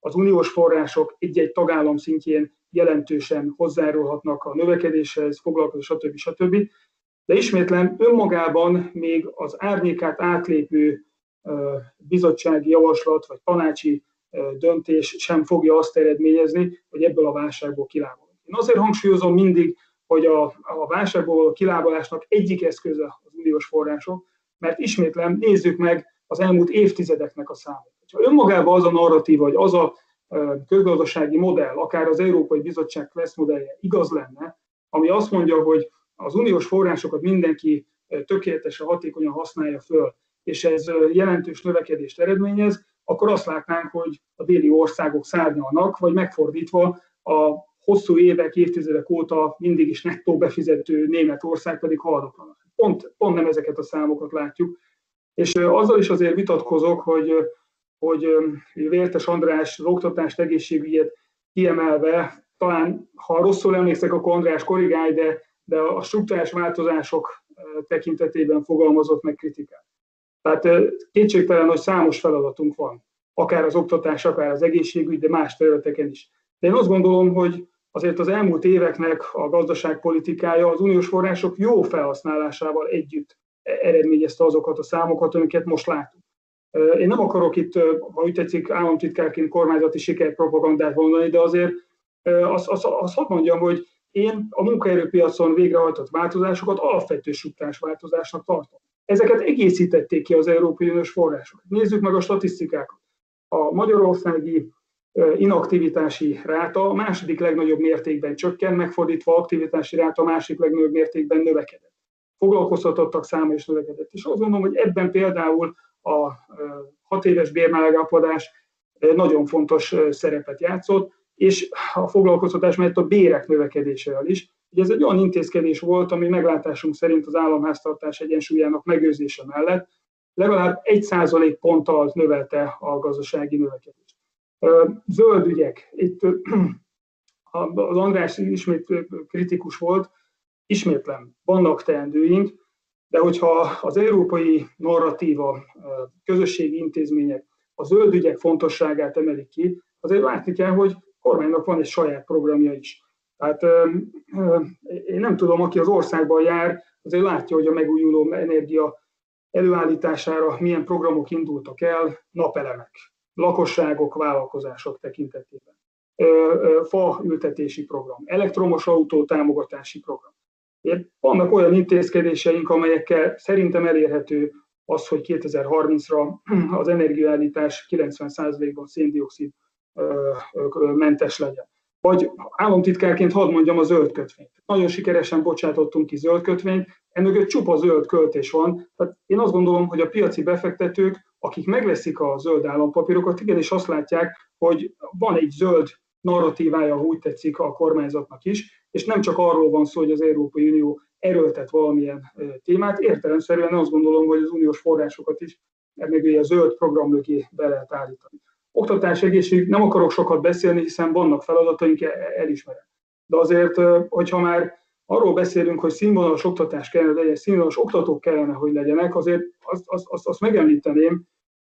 az uniós források egy-egy tagállam szintjén jelentősen hozzárulhatnak a növekedéshez, foglalkozás, stb. De ismétlem, önmagában még az árnyékát átlépő bizottsági javaslat vagy tanácsi döntés sem fogja azt eredményezni, hogy ebből a válságból kilábalunk. Én azért hangsúlyozom mindig, hogy a válságból a kilábalásnak egyik eszköze az uniós források, mert ismétlem, nézzük meg az elmúlt évtizedeknek a számot. Ha önmagában az a narratíva, vagy az a közgazdasági modell, akár az Európai Bizottság Quest modellje igaz lenne, ami azt mondja, hogy az uniós forrásokat mindenki tökéletesen, hatékonyan használja föl, és ez jelentős növekedést eredményez, akkor azt látnánk, hogy a déli országok szárnyalnak, vagy megfordítva a hosszú évek, évtizedek óta mindig is nettó befizető Németország pedig haldoklanak. Pont nem ezeket a számokat látjuk. És azzal is azért vitatkozok, hogy Vértes András az oktatást, egészségügyet kiemelve, talán ha rosszul emlékszek, akkor András korrigálj, de a struktúrás változások tekintetében fogalmazott meg kritikát. Tehát kétségtelen, hogy számos feladatunk van, akár az oktatás, akár az egészségügy, de más területeken is. De én azt gondolom, hogy azért az elmúlt éveknek a gazdaságpolitikája az uniós források jó felhasználásával együtt eredményezte azokat a számokat, amiket most látunk. Én nem akarok itt, ha úgy tetszik, államtitkárként kormányzati sikerpropagandát mondani, de azért azt hadd mondjam, hogy én a munkaerőpiacon végrehajtott változásokat alapvető struktúrás változásnak tartom. Ezeket egészítették ki az Európai Uniós források. Nézzük meg a statisztikákat. A magyarországi inaktivitási ráta a második legnagyobb mértékben csökken, megfordítva aktivitási ráta a másik legnagyobb mértékben növekedett. Foglalkoztatottak száma is növekedett. És azt gondolom, hogy ebben például a 6 éves bérmegállapodás nagyon fontos szerepet játszott, és a foglalkoztatás mellett a bérek növekedésével is. Ugye ez egy olyan intézkedés volt, ami meglátásunk szerint az államháztartás egyensúlyának megőrzése mellett legalább 1%-ponttal növelte a gazdasági növekedést. Zöld ügyek. Itt az András ismét kritikus volt, ismétlem, vannak teendőink, de hogyha az európai narratíva, közösségi intézmények a zöld ügyek fontosságát emelik ki, azért látni kell, hogy kormánynak van egy saját programja is. Tehát én nem tudom, aki az országban jár, azért látja, hogy a megújuló energia előállítására milyen programok indultak el, napelemek, lakosságok, vállalkozások tekintetében, faültetési program, elektromos autó támogatási program. Vannak olyan intézkedéseink, amelyekkel szerintem elérhető az, hogy 2030-ra az energiaállítás 90%-ban szén-dioxid mentes legyen. Vagy államtitkárként hadd mondjam a zöld kötvényt. Nagyon sikeresen bocsátottunk ki zöld kötvényt, emögött csupa zöld költés van. Tehát én azt gondolom, hogy a piaci befektetők, akik megveszik a zöld állampapírokat, igenis azt látják, hogy van egy zöld narratívája, ha úgy tetszik, a kormányzatnak is, és nem csak arról van szó, hogy az Európai Unió erőltet valamilyen témát, értelemszerűen azt gondolom, hogy az uniós forrásokat is még a zöld program mögé be lehet állítani. Oktatás, egészség, nem akarok sokat beszélni, hiszen vannak feladataink, elismerem. De azért, hogyha már arról beszélünk, hogy színvonalas oktatás kellene legyen, színvonalas oktatók kellene, hogy legyenek, azért azt megemlíteném,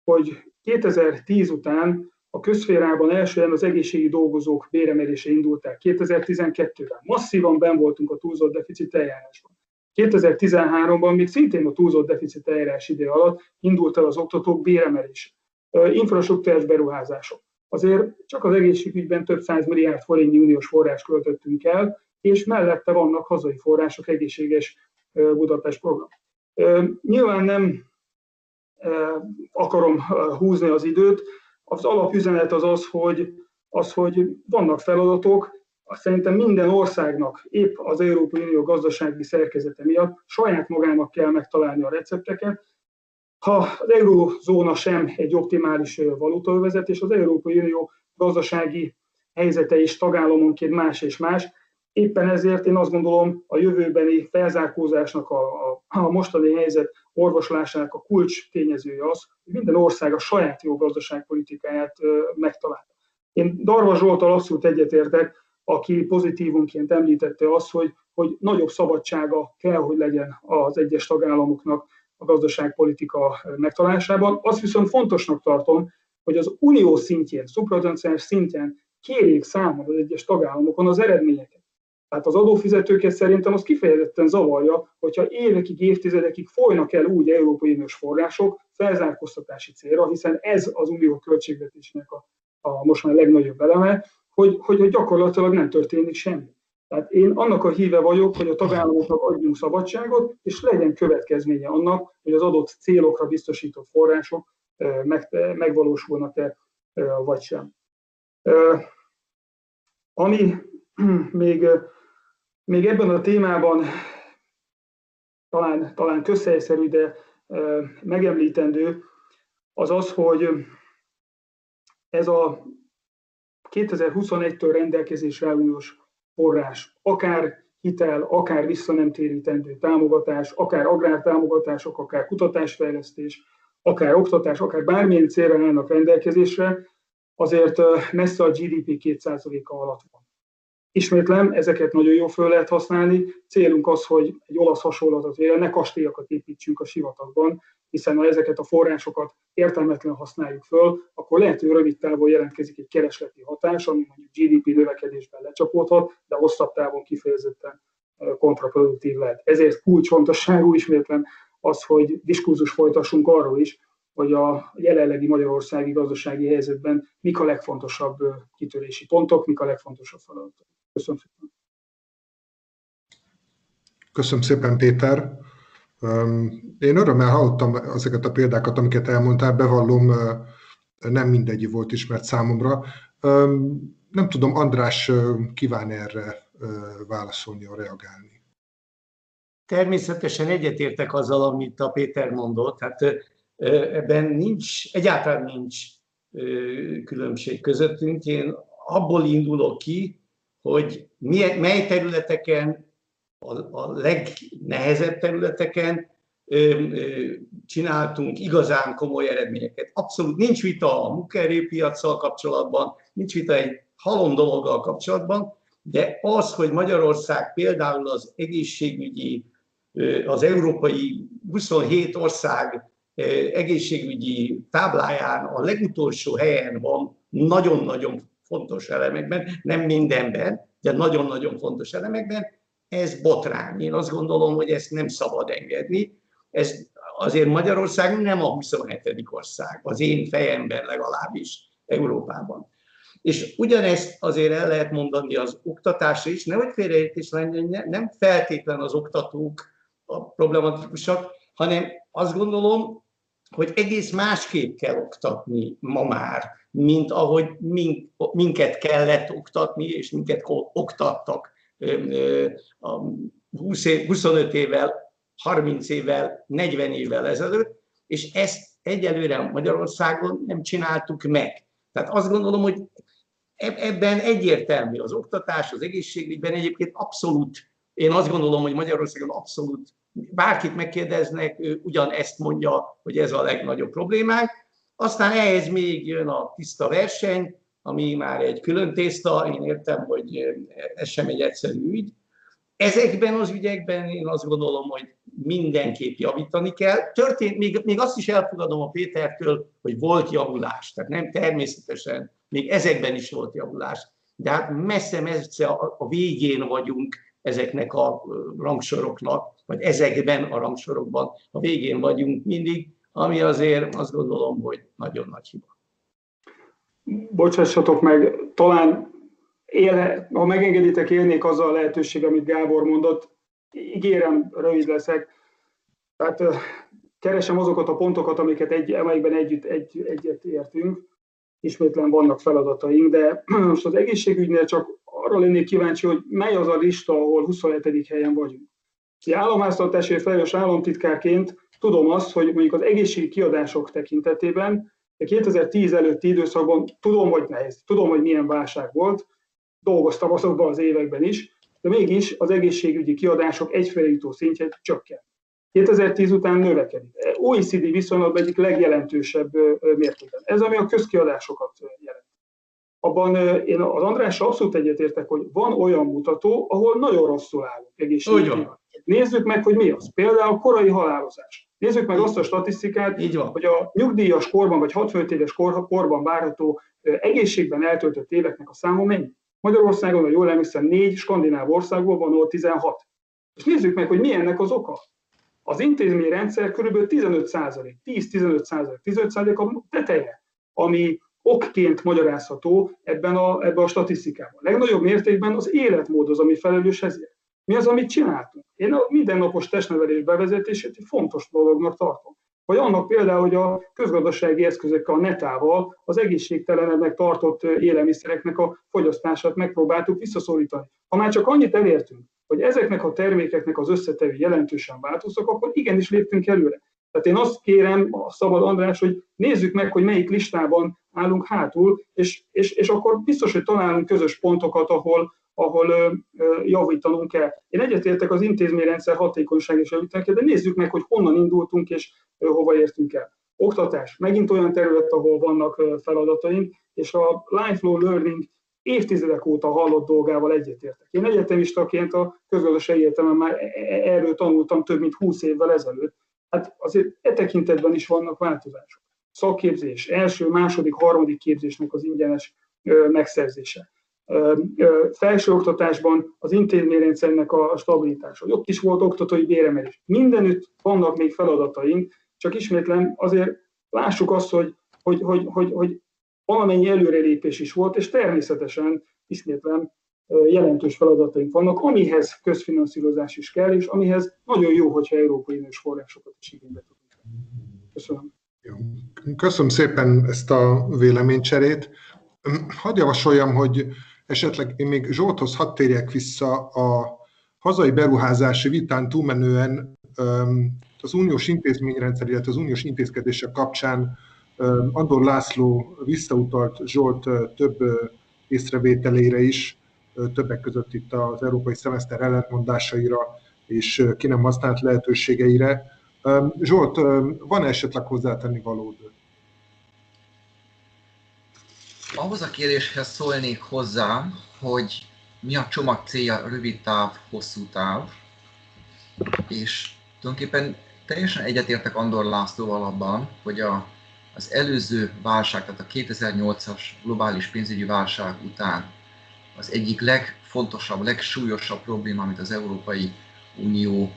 hogy 2010 után a közszférában elsően az egészségügyi dolgozók béremelése indult el 2012-ben. Masszívan benn voltunk a túlzott deficit eljárásban. 2013-ban még szintén a túlzott deficit eljárás ideje alatt indult el az oktatók béremelése. Infrastruktúrás beruházások. Azért csak az egészségügyben több 100 milliárd forintnyi uniós forrás költöttünk el, és mellette vannak hazai források, egészséges Budapest program. Nyilván nem akarom húzni az időt, az alapüzenet az, hogy vannak feladatok, szerintem minden országnak épp az Európai Unió gazdasági szerkezete miatt saját magának kell megtalálni a recepteket. Ha az eurózóna sem egy optimális valutaövezet, és az Európai Unió gazdasági helyzete is tagállamonként más és más, éppen ezért én azt gondolom, a jövőbeni felzárkózásnak, a mostani helyzet orvoslásának a kulcs tényezője az, hogy minden ország a saját jó gazdaságpolitikáját megtalálja. Én Darvas Zsolttal abszolút egyetértek, aki pozitívunként említette azt, hogy nagyobb szabadsága kell, hogy legyen az egyes tagállamoknak a gazdaságpolitika megtalálásában. Azt viszont fontosnak tartom, hogy az unió szintjén, szupranacionális szinten kérjék számon az egyes tagállamokon az eredményeket. Tehát az adófizetőket szerintem az kifejezetten zavarja, hogyha évekig, évtizedekig folynak el úgy európai uniós források felzárkóztatási célra, hiszen ez az unió költségvetésének a most már legnagyobb eleme, hogy gyakorlatilag nem történik semmi. Tehát én annak a híve vagyok, hogy a tagállamoknak adjunk szabadságot, és legyen következménye annak, hogy az adott célokra biztosított források megvalósulnak-e vagy sem. Ami még ebben a témában talán közhelyszerű, de megemlítendő, az az, hogy ez a 2021-től rendelkezésre uniós forrás, akár hitel, akár visszanemtérítendő támogatás, akár agrártámogatások, akár kutatásfejlesztés, akár oktatás, akár bármilyen célra állnak rendelkezésre, azért messze a GDP 2%-a alatt van. Ismétlem, ezeket nagyon jól föl lehet használni. Célunk az, hogy egy olasz hasonlatot véve ne kastélyokat építsünk a sivatagban, hiszen ha ezeket a forrásokat értelmetlen használjuk föl, akkor lehet, hogy rövid távon jelentkezik egy keresleti hatás, ami mondjuk GDP növekedésben lecsapódhat, de hosszabb távon kifejezetten kontraproduktív lehet. Ezért kulcsfontosságú ismétlem az, hogy diskurzus folytassunk arról is, hogy a jelenlegi magyarországi gazdasági helyzetben mik a legfontosabb kitörési pontok, mik a legfontosabb feladatok. Köszönöm szépen. Köszönöm szépen, Péter. Én örömmel hallottam ezeket a példákat, amiket elmondtál, bevallom, nem mindegyik volt ismert számomra. Nem tudom, András kíván erre válaszolni, reagálni. Természetesen egyetértek azzal, amit a Péter mondott. Hát ebben nincs, egyáltalán nincs különbség közöttünk. Én abból indulok ki, hogy mely területeken, a legnehezebb területeken csináltunk igazán komoly eredményeket. Abszolút nincs vita a munkaerőpiacsal kapcsolatban, nincs vita egy halom dologgal kapcsolatban, de az, hogy Magyarország például az egészségügyi, az európai 27 ország egészségügyi tábláján a legutolsó helyen van nagyon-nagyon fontos elemekben, nem mindenben, de nagyon-nagyon fontos elemekben, ez botrány. Én azt gondolom, hogy ezt nem szabad engedni. Ez azért Magyarország nem a 27. ország, az én fejemben legalábbis Európában. És ugyanezt azért el lehet mondani az oktatásra is, nehogy félreértés legyen, nem feltétlen az oktatók a problematikusak, hanem azt gondolom, hogy egész másképp kell oktatni ma már, mint ahogy minket kellett oktatni, és minket oktattak 25 évvel, 30 évvel, 40 évvel ezelőtt, és ezt egyelőre Magyarországon nem csináltuk meg. Tehát azt gondolom, hogy ebben egyértelmű az oktatás, az egészségügyben egyébként abszolút, én azt gondolom, hogy Magyarországon abszolút, bárkit megkérdeznek, ő ugyanezt mondja, hogy ez a legnagyobb problémánk. Aztán ehhez még jön a tiszta verseny, ami már egy külön tészta, én értem, hogy ez sem egy egyszerű ügy. Ezekben az ügyekben én azt gondolom, hogy mindenképp javítani kell. Történt, még azt is elfogadom a Pétertől, hogy volt javulás, tehát nem természetesen, még ezekben is volt javulás. De hát messze-messze a végén vagyunk ezeknek a rangsoroknak, vagy ezekben a rangsorokban a végén vagyunk mindig, ami azért azt gondolom, hogy nagyon nagy hiba. Bocsássatok meg, talán ha megengeditek, élnék azzal a lehetőség, amit Gábor mondott. Ígérem, rövid leszek. Tehát keresem azokat a pontokat, amiket amelyikben egyet értünk. Ismétlen vannak feladataink, de most az egészségügynél csak arra lennék kíváncsi, hogy mely az a lista, ahol 27. helyen vagyunk. Államháztartásért felelős államtitkárként tudom azt, hogy mondjuk az egészségügyi kiadások tekintetében de 2010 előtti időszakban tudom, hogy nehéz, tudom, hogy milyen válság volt, dolgoztam azokban az években is, de mégis az egészségügyi kiadások egyfele jutó szintje csökken. 2010 után növekedik. OECD viszonylatban egyik legjelentősebb mértékben. Ez, ami a közkiadásokat jelent. Abban én az Andrással abszolút egyetértek, hogy van olyan mutató, ahol nagyon rosszul állunk egészségügyi. Nézzük meg, hogy mi az. Például korai halálozás. Nézzük meg azt a statisztikát, hogy a nyugdíjas korban vagy 65 éves korban várható egészségben eltöltött éveknek a száma mennyi. Magyarországon, ha jól emlékszem, 4 skandináv országból van ott 16. És nézzük meg, hogy mi ennek az oka. Az intézményrendszer kb. 15%, 15% a teteje, ami okként magyarázható ebben a statisztikában. Legnagyobb mértékben az életmód az, ami felelős ezért. Mi az, amit csináltunk? Én a mindennapos testnevelés bevezetését egy fontos dolognak tartom. Vagy annak például, hogy a közgazdasági eszközökkel, a netával az egészségtelenebbnek tartott élelmiszereknek a fogyasztását megpróbáltuk visszaszorítani. Ha már csak annyit elértünk, hogy ezeknek a termékeknek az összetevő jelentősen változtak, akkor igenis léptünk előre. Tehát én azt kérem, szabad András, hogy nézzük meg, hogy melyik listában állunk hátul, és akkor biztos, hogy találunk közös pontokat, ahol javítanunk kell. Én egyetértek az intézményrendszer hatékonyság és javítanunk kell, de nézzük meg, hogy honnan indultunk és hova értünk el. Oktatás, megint olyan terület, ahol vannak feladataink, és a lifelong learning évtizedek óta hallott dolgával egyetértek. Én egyetemistaként a közgazdasági egyetemen már erről tanultam több mint 20 évvel ezelőtt. Hát azért e tekintetben is vannak változások. Szakképzés, első, második, harmadik képzésnek az ingyenes megszerzése. Felsőoktatásban az intézményrendszernek a stabilitása. Ott is volt oktatói béremelés. Mindenütt vannak még feladataink, csak ismétlen azért lássuk azt, hogy valamennyi előrelépés is volt, és természetesen ismétlen jelentős feladataink vannak, amihez közfinanszírozás is kell, és amihez nagyon jó, hogyha európai uniós forrásokat is igénybe tudunk. Köszönöm. Köszönöm szépen ezt a véleménycserét. Hadd javasoljam, hogy esetleg én még Zsolthoz hadd térjek vissza a hazai beruházási vitán túlmenően az uniós intézményrendszer, illetve az uniós intézkedések kapcsán Andor László visszautalt Zsolt több észrevételére is, többek között itt az európai szemeszter ellentmondásaira és ki nem használt lehetőségeire. Zsolt, van-e esetleg hozzátenni valód? Ahhoz a kérdéshez szólnék hozzá, hogy mi a csomag célja rövid táv, hosszú táv, és tulajdonképpen teljesen egyetértek Andor Lászlóval abban, hogy az előző válság, tehát a 2008-as globális pénzügyi válság után az egyik legfontosabb, legsúlyosabb probléma, amit az Európai Unió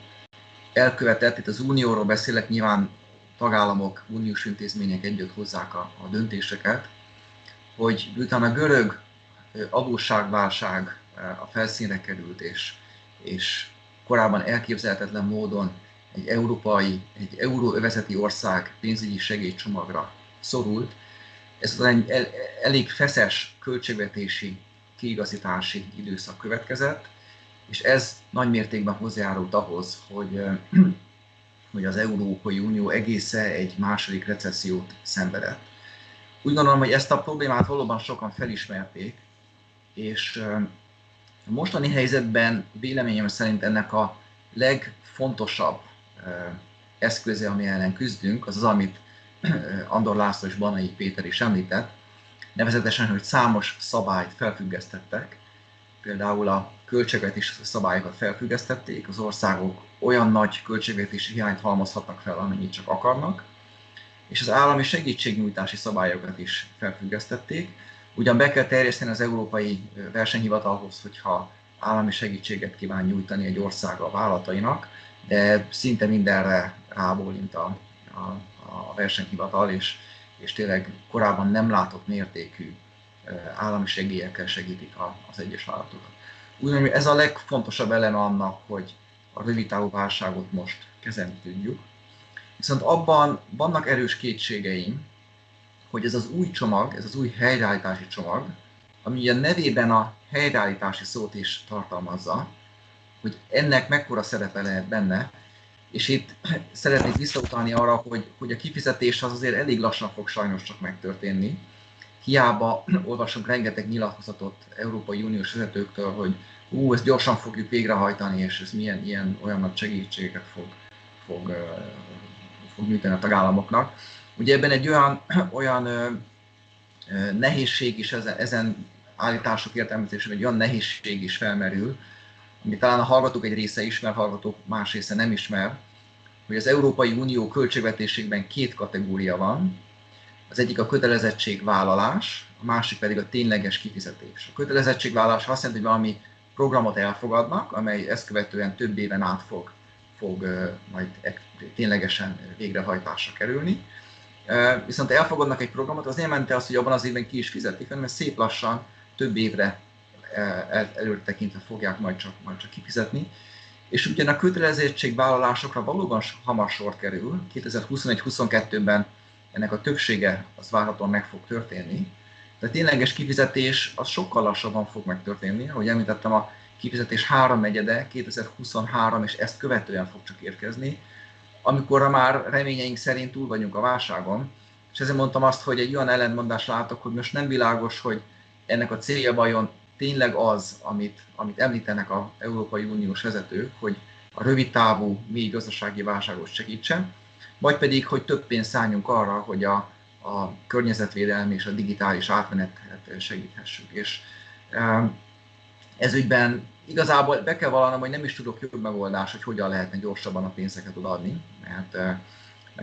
elkövetett, itt az Unióról beszélek, nyilván tagállamok, uniós intézmények együtt hozzák a döntéseket, hogy miután a görög adósságválság a felszínre került, és korábban elképzelhetetlen módon egy euróövezeti ország pénzügyi segélycsomagra szorult, ez egy elég feszes költségvetési kiigazítási időszak következett, és ez nagy mértékben hozzájárult ahhoz, hogy az Európai Unió egészen egy második recessziót szenvedett. Úgy gondolom, hogy ezt a problémát valóban sokan felismerték, és a mostani helyzetben véleményem szerint ennek a legfontosabb eszköze, ami ellen küzdünk, az az, amit Andor László és Banai Péter is említett, nevezetesen, hogy számos szabályt felfüggesztettek, például a költségvetési szabályokat felfüggesztették, az országok olyan nagy költségvetési hiányt halmozhatnak fel, amennyit csak akarnak, és az állami segítségnyújtási szabályokat is felfüggesztették. Ugyan be kell terjeszteni az Európai Versenyhivatalhoz, hogyha állami segítséget kíván nyújtani egy ország a vállalatainak, de szinte mindenre rábólint a versenyhivatal, és tényleg korábban nem látott mértékű állami segélyekkel segítik az egyes vállalatokat. Úgyhogy ez a legfontosabb eleme annak, hogy a rövidtávú válságot most kezelni tudjuk. Viszont abban vannak erős kétségeim, hogy ez az új csomag, ez az új helyreállítási csomag, ami ugye nevében a helyreállítási szót is tartalmazza, hogy ennek mekkora szerepe lehet benne, és itt szeretnék visszautalni arra, hogy a kifizetés az azért elég lassan fog sajnos csak megtörténni. Hiába olvasunk rengeteg nyilatkozatot Európai Uniós vezetőktől, hogy ezt gyorsan fogjuk végrehajtani, és ez milyen olyan nagy segítséget fog nyújtani a tagállamoknak. Ugye ebben egy olyan nehézség is, ezen állítások értelmezésében egy olyan nehézség is felmerül, ami talán a hallgatók egy része ismer, hallgatók más része nem ismer, hogy az Európai Unió költségvetésében két kategória van. Az egyik a kötelezettségvállalás, a másik pedig a tényleges kifizetés. A kötelezettségvállalás azt jelenti, hogy valami programot elfogadnak, amely ezt követően több éven át fog majd ténylegesen végrehajtásra kerülni. Viszont elfogadnak egy programot, az nem jelenti azt, hogy abban az évben ki is fizetik, hanem szép lassan több évre előre tekintve fogják majd csak kifizetni. És ugyan a kötelezettségvállalásokra valóban hamar sor kerül, 2021-22-ben ennek a többsége az várhatóan meg fog történni. De a tényleges kifizetés az sokkal lassabban fog megtörténni. Ahogy említettem, a kifizetés 3/4 2023 és ezt követően fog csak érkezni, amikor már reményeink szerint túl vagyunk a válságon. És ezért mondtam azt, hogy egy olyan ellentmondást látok, hogy most nem világos, hogy ennek a célja vajon tényleg az, amit említenek az Európai Uniós vezetők, hogy a rövidtávú, mély gazdasági válságot segítsen, vagy pedig, hogy több pénzt szálljunk arra, hogy a környezetvédelmi és a digitális átmenetet segíthessük. És ez ügyben igazából be kell vallanom, hogy nem is tudok jobb megoldást, hogy hogyan lehetne gyorsabban a pénzeket odaadni, mert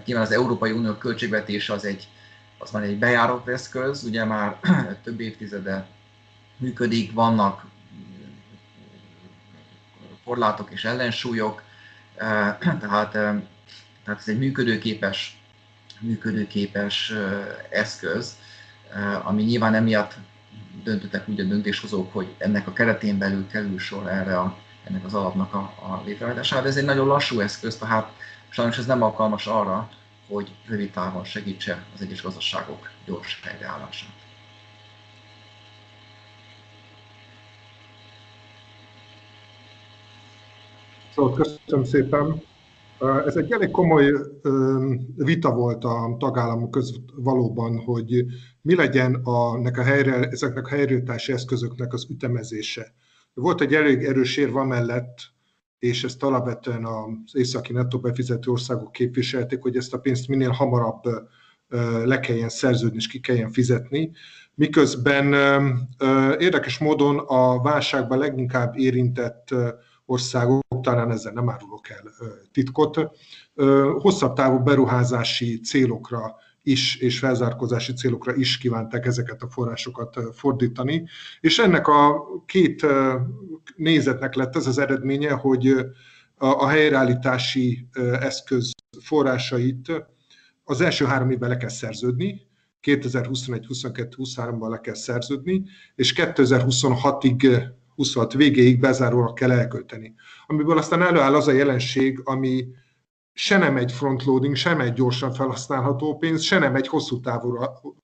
nyilván az Európai Unió költségvetése az már egy bejárott eszköz, ugye már több évtizede működik, vannak korlátok és ellensúlyok, tehát ez egy működőképes eszköz, ami nyilván emiatt döntöttek úgy a döntéshozók, hogy ennek a keretén belül kerül sor ennek az alapnak a létrehajtására. Ez egy nagyon lassú eszköz, tehát sajnos ez nem alkalmas arra, hogy rövid távon segítse az egyes gazdaságok gyors helyreállását. Köszönöm szépen. Ez egy elég komoly vita volt a tagállamok között valóban, hogy mi legyen ezeknek a helyreállítási eszközöknek az ütemezése. Volt egy elég erős érv amellett, és ezt alapvetően az északi nettó befizető országok képviselték, hogy ezt a pénzt minél hamarabb le kelljen szerződni és ki kelljen fizetni, miközben érdekes módon a válságban leginkább érintett országok, talán ezzel nem árulok el titkot, hosszabb távú beruházási célokra is és felzárkózási célokra is kívánták ezeket a forrásokat fordítani, és ennek a két nézetnek lett ez az eredménye, hogy a helyreállítási eszköz forrásait az első 3 évben le kell szerződni, 2021-22-23-ban le kell szerződni, és 2026-ig, 26 végéig bezárólag kell elkölteni. Amiből aztán előáll az a jelenség, ami se nem egy frontloading, se nem egy gyorsan felhasználható pénz, se nem egy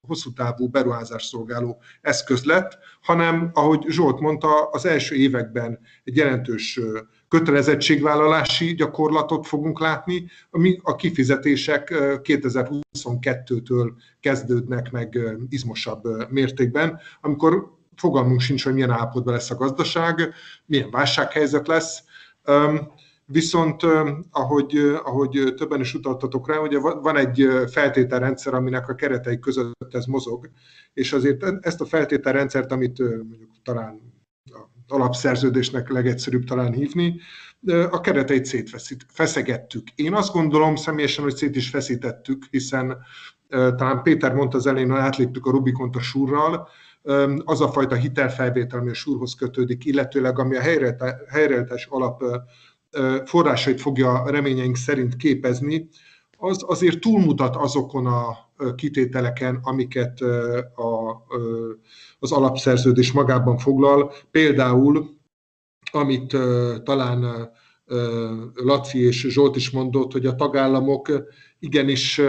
hosszú távú beruházás szolgáló eszköz lett, hanem, ahogy Zsolt mondta, az első években egy jelentős kötelezettségvállalási gyakorlatot fogunk látni, ami a kifizetések 2022-től kezdődnek meg izmosabb mértékben, amikor fogalmunk sincs, hogy milyen állapotban lesz a gazdaság, milyen válsághelyzet lesz. Viszont, ahogy többen is utaltatok rá, ugye van egy feltételrendszer, aminek a keretei között ez mozog, és azért ezt a feltételrendszert, amit mondjuk talán alapszerződésnek legegyszerűbb talán hívni, a kereteit szétfeszegettük. Én azt gondolom személyesen, hogy szét is feszítettük, hiszen talán Péter mondta az elején, hogy átléptük a Rubikont a SURE-ral, az a fajta hitelfelvétel, ami a SURE-hoz kötődik, illetőleg ami a helyreállítási alap forrásait fogja reményeink szerint képezni, az azért túlmutat azokon a kitételeken, amiket az alapszerződés magában foglal. Például, amit talán Laci és Zsolt is mondott, hogy a tagállamok igenis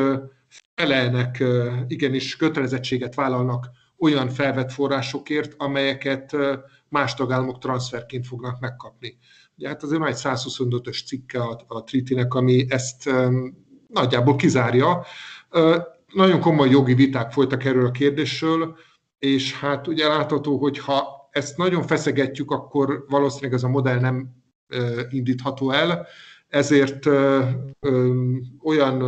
felelnek, igenis kötelezettséget vállalnak olyan felvett forrásokért, amelyeket más tagállamok transferként fognak megkapni. Ugye, hát azért van egy 125-ös cikke a treaty-nek, ami ezt nagyjából kizárja. Nagyon komoly jogi viták folytak erről a kérdésről, és hát ugye látható, hogy ha ezt nagyon feszegetjük, akkor valószínűleg ez a modell nem indítható el, ezért olyan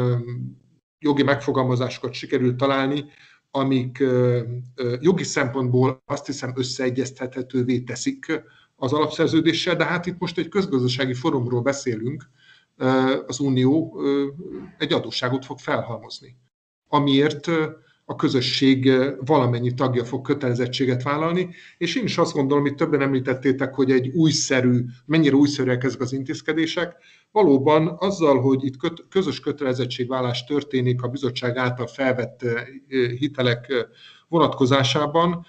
jogi megfogalmazásokat sikerült találni, amik jogi szempontból azt hiszem összeegyeztethetővé teszik az alapszerződéssel, de hát itt most egy közgazdasági forumról beszélünk, az Unió egy adósságot fog felhalmozni, amiért a közösség valamennyi tagja fog kötelezettséget vállalni, és én is azt gondolom, hogy többen említettétek, hogy mennyire újszerűek ezek az intézkedések. Valóban azzal, hogy itt közös kötelezettségvállás történik a bizottság által felvett hitelek vonatkozásában,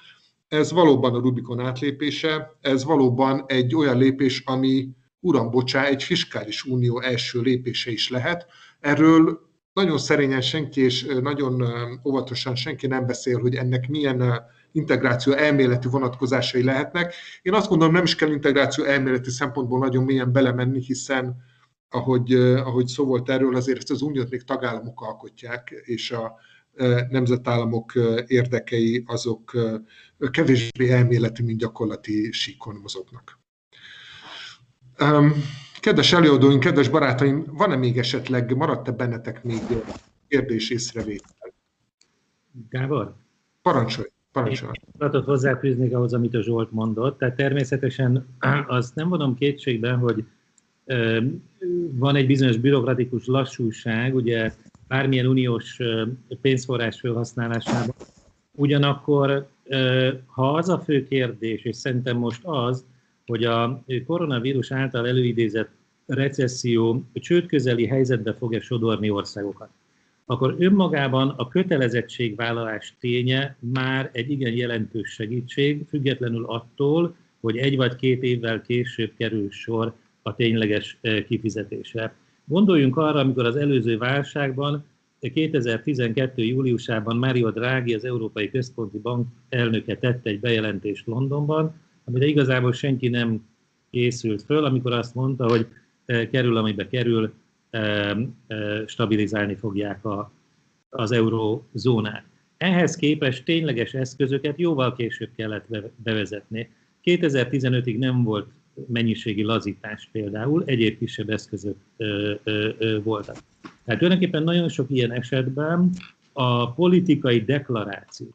ez valóban a Rubikon átlépése, ez valóban egy olyan lépés, ami, uram, bocsánat, egy fiskális unió első lépése is lehet. Erről nagyon szerényen senki és nagyon óvatosan senki nem beszél, hogy ennek milyen integráció elméleti vonatkozásai lehetnek. Én azt gondolom, nem is kell integráció elméleti szempontból nagyon mélyen belemenni, hiszen ahogy szó volt erről, azért ezt az uniót még tagállamok alkotják, és a nemzetállamok érdekei azok kevésbé elméleti, mint gyakorlati síkon mozognak. Kedves előadóink, kedves barátaim, van-e még esetleg, maradt-e bennetek még kérdés észrevétel? Gábor? Parancsolj. Én hozzáfűznék ahhoz, amit a Zsolt mondott. Tehát természetesen azt nem vonom kétségben, hogy van egy bizonyos bürokratikus lassúság, ugye bármilyen uniós pénzforrás felhasználásában. Ugyanakkor, ha az a fő kérdés, és szerintem most az, hogy a koronavírus által előidézett recesszió csődközeli helyzetbe fogja sodorni országokat, akkor önmagában a kötelezettségvállalás ténye már egy igen jelentős segítség, függetlenül attól, hogy 1 vagy 2 évvel később kerül sor a tényleges kifizetésre. Gondoljunk arra, amikor az előző válságban, 2012. júliusában Mario Draghi, az Európai Központi Bank elnöke tett egy bejelentést Londonban, amire igazából senki nem készült föl, amikor azt mondta, hogy kerül, amibe kerül, stabilizálni fogják az eurózónát. Ehhez képest tényleges eszközöket jóval később kellett bevezetni. 2015-ig nem volt mennyiségi lazítás például, egyéb kisebb eszközök voltak. Tehát tulajdonképpen nagyon sok ilyen esetben a politikai deklaráció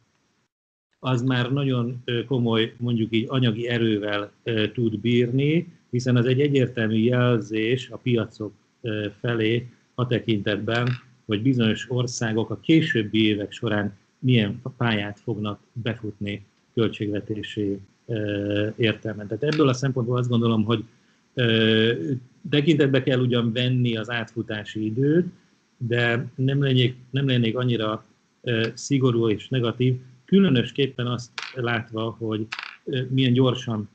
az már nagyon komoly, mondjuk így anyagi erővel tud bírni, hiszen az egy egyértelmű jelzés a piacok felé a tekintetben, hogy bizonyos országok a későbbi évek során milyen pályát fognak befutni költségvetési értelmen. Tehát ebből a szempontból azt gondolom, hogy tekintetbe kell ugyan venni az átfutási időt, de nem lennék annyira szigorú és negatív, különösképpen azt látva, hogy milyen gyorsan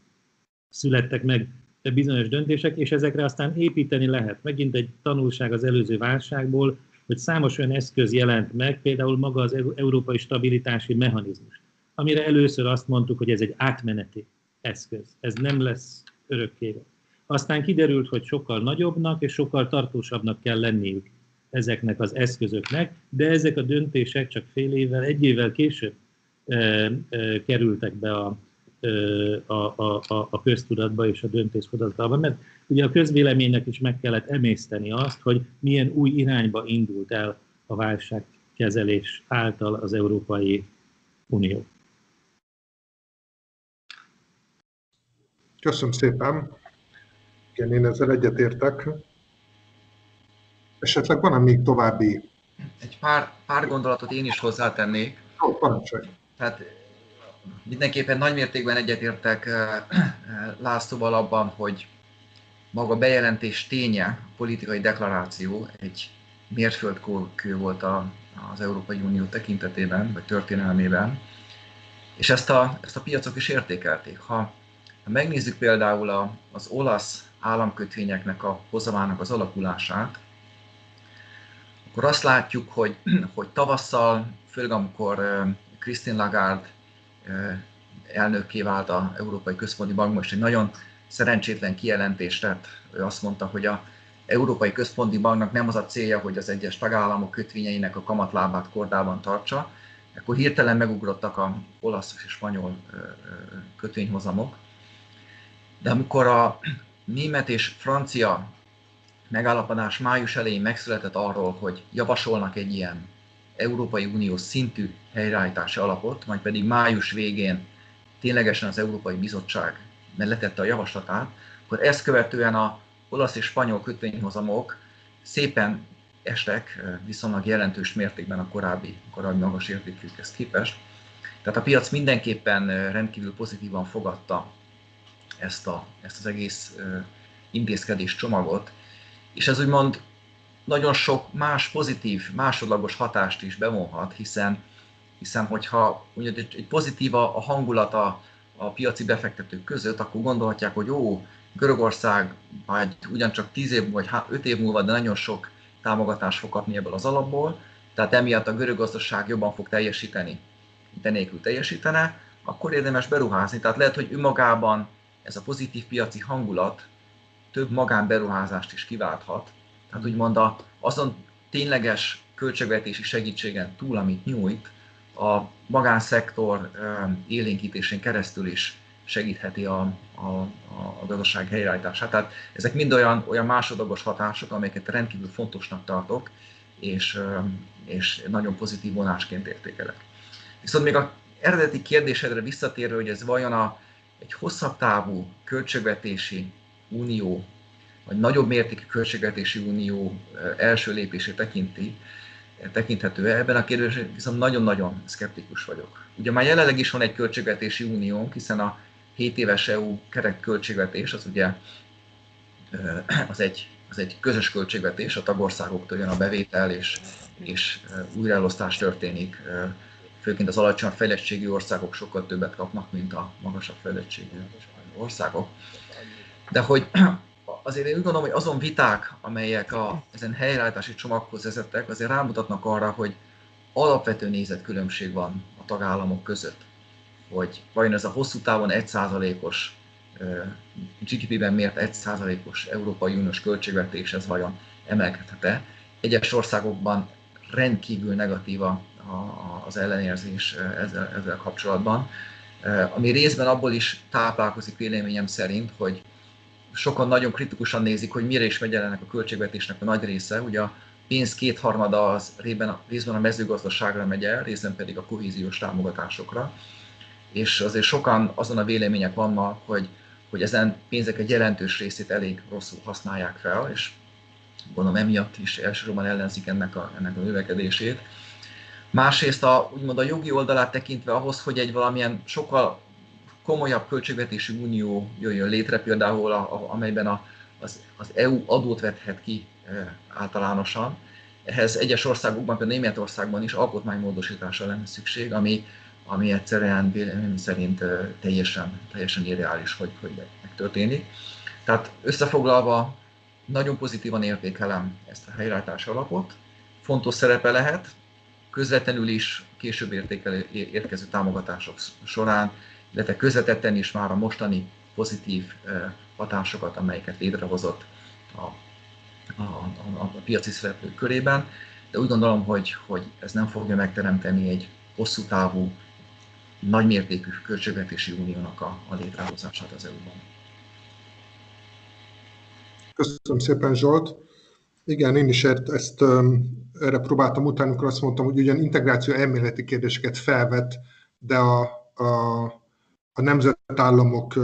születtek meg bizonyos döntések, és ezekre aztán építeni lehet. Megint egy tanulság az előző válságból, hogy számos olyan eszköz jelent meg, például maga az Európai Stabilitási Mechanizmus, amire először azt mondtuk, hogy ez egy átmeneti eszköz, ez nem lesz örökkére. Aztán kiderült, hogy sokkal nagyobbnak és sokkal tartósabbnak kell lenniük ezeknek az eszközöknek, de ezek a döntések csak fél évvel, egy évvel később kerültek be a köztudatba és a döntéshozatalba, mert ugye a közvéleménynek is meg kellett emészteni azt, hogy milyen új irányba indult el a válságkezelés által az Európai Unió. Köszönöm szépen. Igen, én ezzel egyetértek. Esetleg van-e még további? Egy pár gondolatot én is hozzátennék. Jó, parancsolj. Tehát mindenképpen nagymértékben egyetértek Lászlóval abban, hogy maga bejelentés ténye, a politikai deklaráció egy mérföldkő volt az Európai Unió tekintetében, vagy történelmében, és ezt a piacok is értékelték. Ha megnézzük például az olasz államkötvényeknek a hozamának az alakulását, akkor azt látjuk, hogy tavasszal, főleg amikor Christine Lagarde elnökké vált az Európai Központi Bank, most egy nagyon szerencsétlen kijelentést tett. Ő azt mondta, hogy az Európai Központi Banknak nem az a célja, hogy az egyes tagállamok kötvényeinek a kamatlábát kordában tartsa. Ekkor hirtelen megugrottak az olasz és spanyol kötvényhozamok. De amikor a német és francia megállapodás május elején megszületett arról, hogy javasolnak egy ilyen Európai Unió szintű helyreállítási alapot, majd pedig május végén ténylegesen az Európai Bizottság letette a javaslatát, akkor ezt követően az olasz és spanyol kötvényhozamok szépen estek viszonylag jelentős mértékben a korábbi magas értékükhez képest. Tehát a piac mindenképpen rendkívül pozitívan fogadta ezt az egész intézkedés csomagot, és ez úgymond nagyon sok más pozitív, másodlagos hatást is bevonhat, hiszen hogyha egy pozitív a hangulat a piaci befektetők között, akkor gondolhatják, hogy jó, Görögország majd ugyancsak 10 év vagy 5 év múlva, de nagyon sok támogatást fog kapni ebből az alapból, tehát emiatt a görög gazdaság jobban fog teljesíteni, de nélkül teljesítene, akkor érdemes beruházni. Tehát lehet, hogy önmagában ez a pozitív piaci hangulat több magánberuházást is kiválthat. Tehát úgymond azon tényleges költségvetési segítségen túl, amit nyújt, a magánszektor élénkítésén keresztül is segítheti a gazdaság helyreállítását. Tehát ezek mind olyan másodlagos hatások, amelyeket rendkívül fontosnak tartok, és nagyon pozitív vonásként értékelek. Viszont még az eredeti kérdésedre visszatérve, hogy ez vajon egy hosszabb távú költségvetési unió, vagy nagyobb mértékű költségvetési unió első lépését tekinthető. Ebben a kérdésben viszont nagyon-nagyon szkeptikus vagyok. Ugye már jelenleg is van egy költségvetési uniónk, hiszen a 7 éves EU keretköltségvetés az ugye az egy közös költségvetés, a tagországoktól jön a bevétel, és újraelosztás történik. Főként az alacsony fejlettségű országok sokkal többet kapnak, mint a magasabb fejlettségű országok. De hogy azért én úgy gondolom, hogy azon viták, amelyek ezen helyreállítási csomaghoz vezettek, azért rámutatnak arra, hogy alapvető nézetkülönbség van a tagállamok között, hogy vajon ez a hosszú távon 1%-os GDP-ben mért 1%-os Európai Uniós költségvetés, ez vajon emelkedhet-e? Egyes országokban rendkívül negatív az ellenérzés ezzel kapcsolatban, ami részben abból is táplálkozik véleményem szerint, hogy sokan nagyon kritikusan nézik, hogy mire is megy el ennek a költségvetésnek a nagy része. Ugye a pénz kétharmada az részben a mezőgazdaságra megy el, részben pedig a kohéziós támogatásokra. És azért sokan azon a vélemények vannak, hogy ezen pénzek egy jelentős részét elég rosszul használják fel, és gondolom emiatt is elsősorban ellenzik ennek a növekedését. Másrészt úgymond a jogi oldalát tekintve ahhoz, hogy egy valamilyen sokkal komolyabb költségvetési unió jöjjön létre, például amelyben az EU adót vethet ki általánosan. Ehhez egyes országokban, például Németországban is alkotmánymódosításra lenne szükség, ami egyszerűen vélemény szerint teljesen irreális, hogy megtörténik. Tehát összefoglalva nagyon pozitívan értékelem ezt a helyreállítási alapot, fontos szerepe lehet, közvetlenül is később érkező támogatások során, illetve közvetetten is már a mostani pozitív hatásokat, amelyeket létrehozott a piaci szereplők körében, de úgy gondolom, hogy ez nem fogja megteremteni egy hosszú távú, nagymértékű költségvetési uniónak a létrehozását az EU-ban. Köszönöm szépen, Zsolt. Igen, én is erre próbáltam utáni, amikor azt mondtam, hogy ugyan integráció elméleti kérdéseket felvet, de a nemzetállamok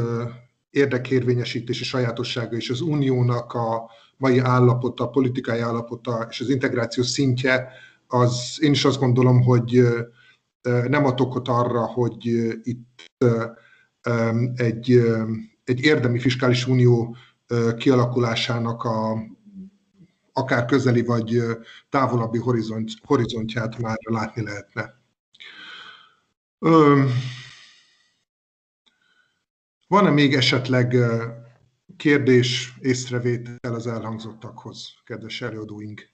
érdekérvényesítési sajátossága és az uniónak a mai állapota, a politikai állapota és az integráció szintje, az én is azt gondolom, hogy nem ad okot arra, hogy itt egy érdemi fiskális unió kialakulásának akár közeli vagy távolabbi horizontját már látni lehetne. Van-e még esetleg kérdés, észrevétel az elhangzottakhoz, kedves előadóink?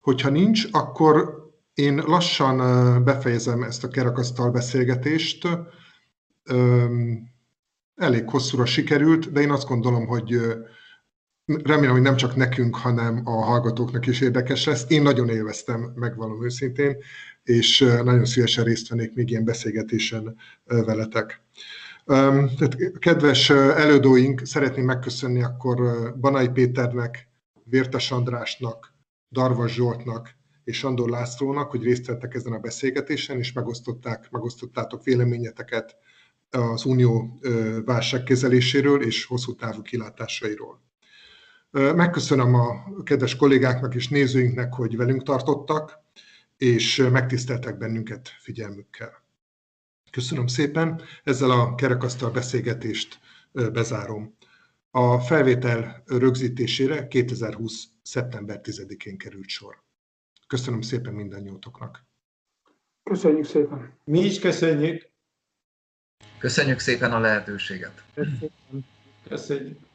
Hogyha nincs, akkor én lassan befejezem ezt a kerekasztal beszélgetést. Elég hosszúra sikerült, de én azt gondolom, hogy remélem, hogy nem csak nekünk, hanem a hallgatóknak is érdekes lesz. Én nagyon élveztem, megvallom őszintén, és nagyon szívesen részt vennék még ilyen beszélgetésen veletek. Kedves előadóink, szeretném megköszönni akkor Banai Péternek, Vértes Andrásnak, Darvas Zsoltnak és Andor Lászlónak, hogy részt vettek ezen a beszélgetésen, és megosztottátok véleményeteket az unió válságkezeléséről és hosszú távú kilátásairól. Megköszönöm a kedves kollégáknak és nézőinknek, hogy velünk tartottak, és megtiszteltek bennünket figyelmükkel. Köszönöm szépen, ezzel a kerekasztal beszélgetést bezárom. A felvétel rögzítésére 2020. szeptember 10-én került sor. Köszönöm szépen mindannyiótoknak. Köszönjük szépen. Mi is köszönjük. Köszönjük szépen a lehetőséget. Köszönjük.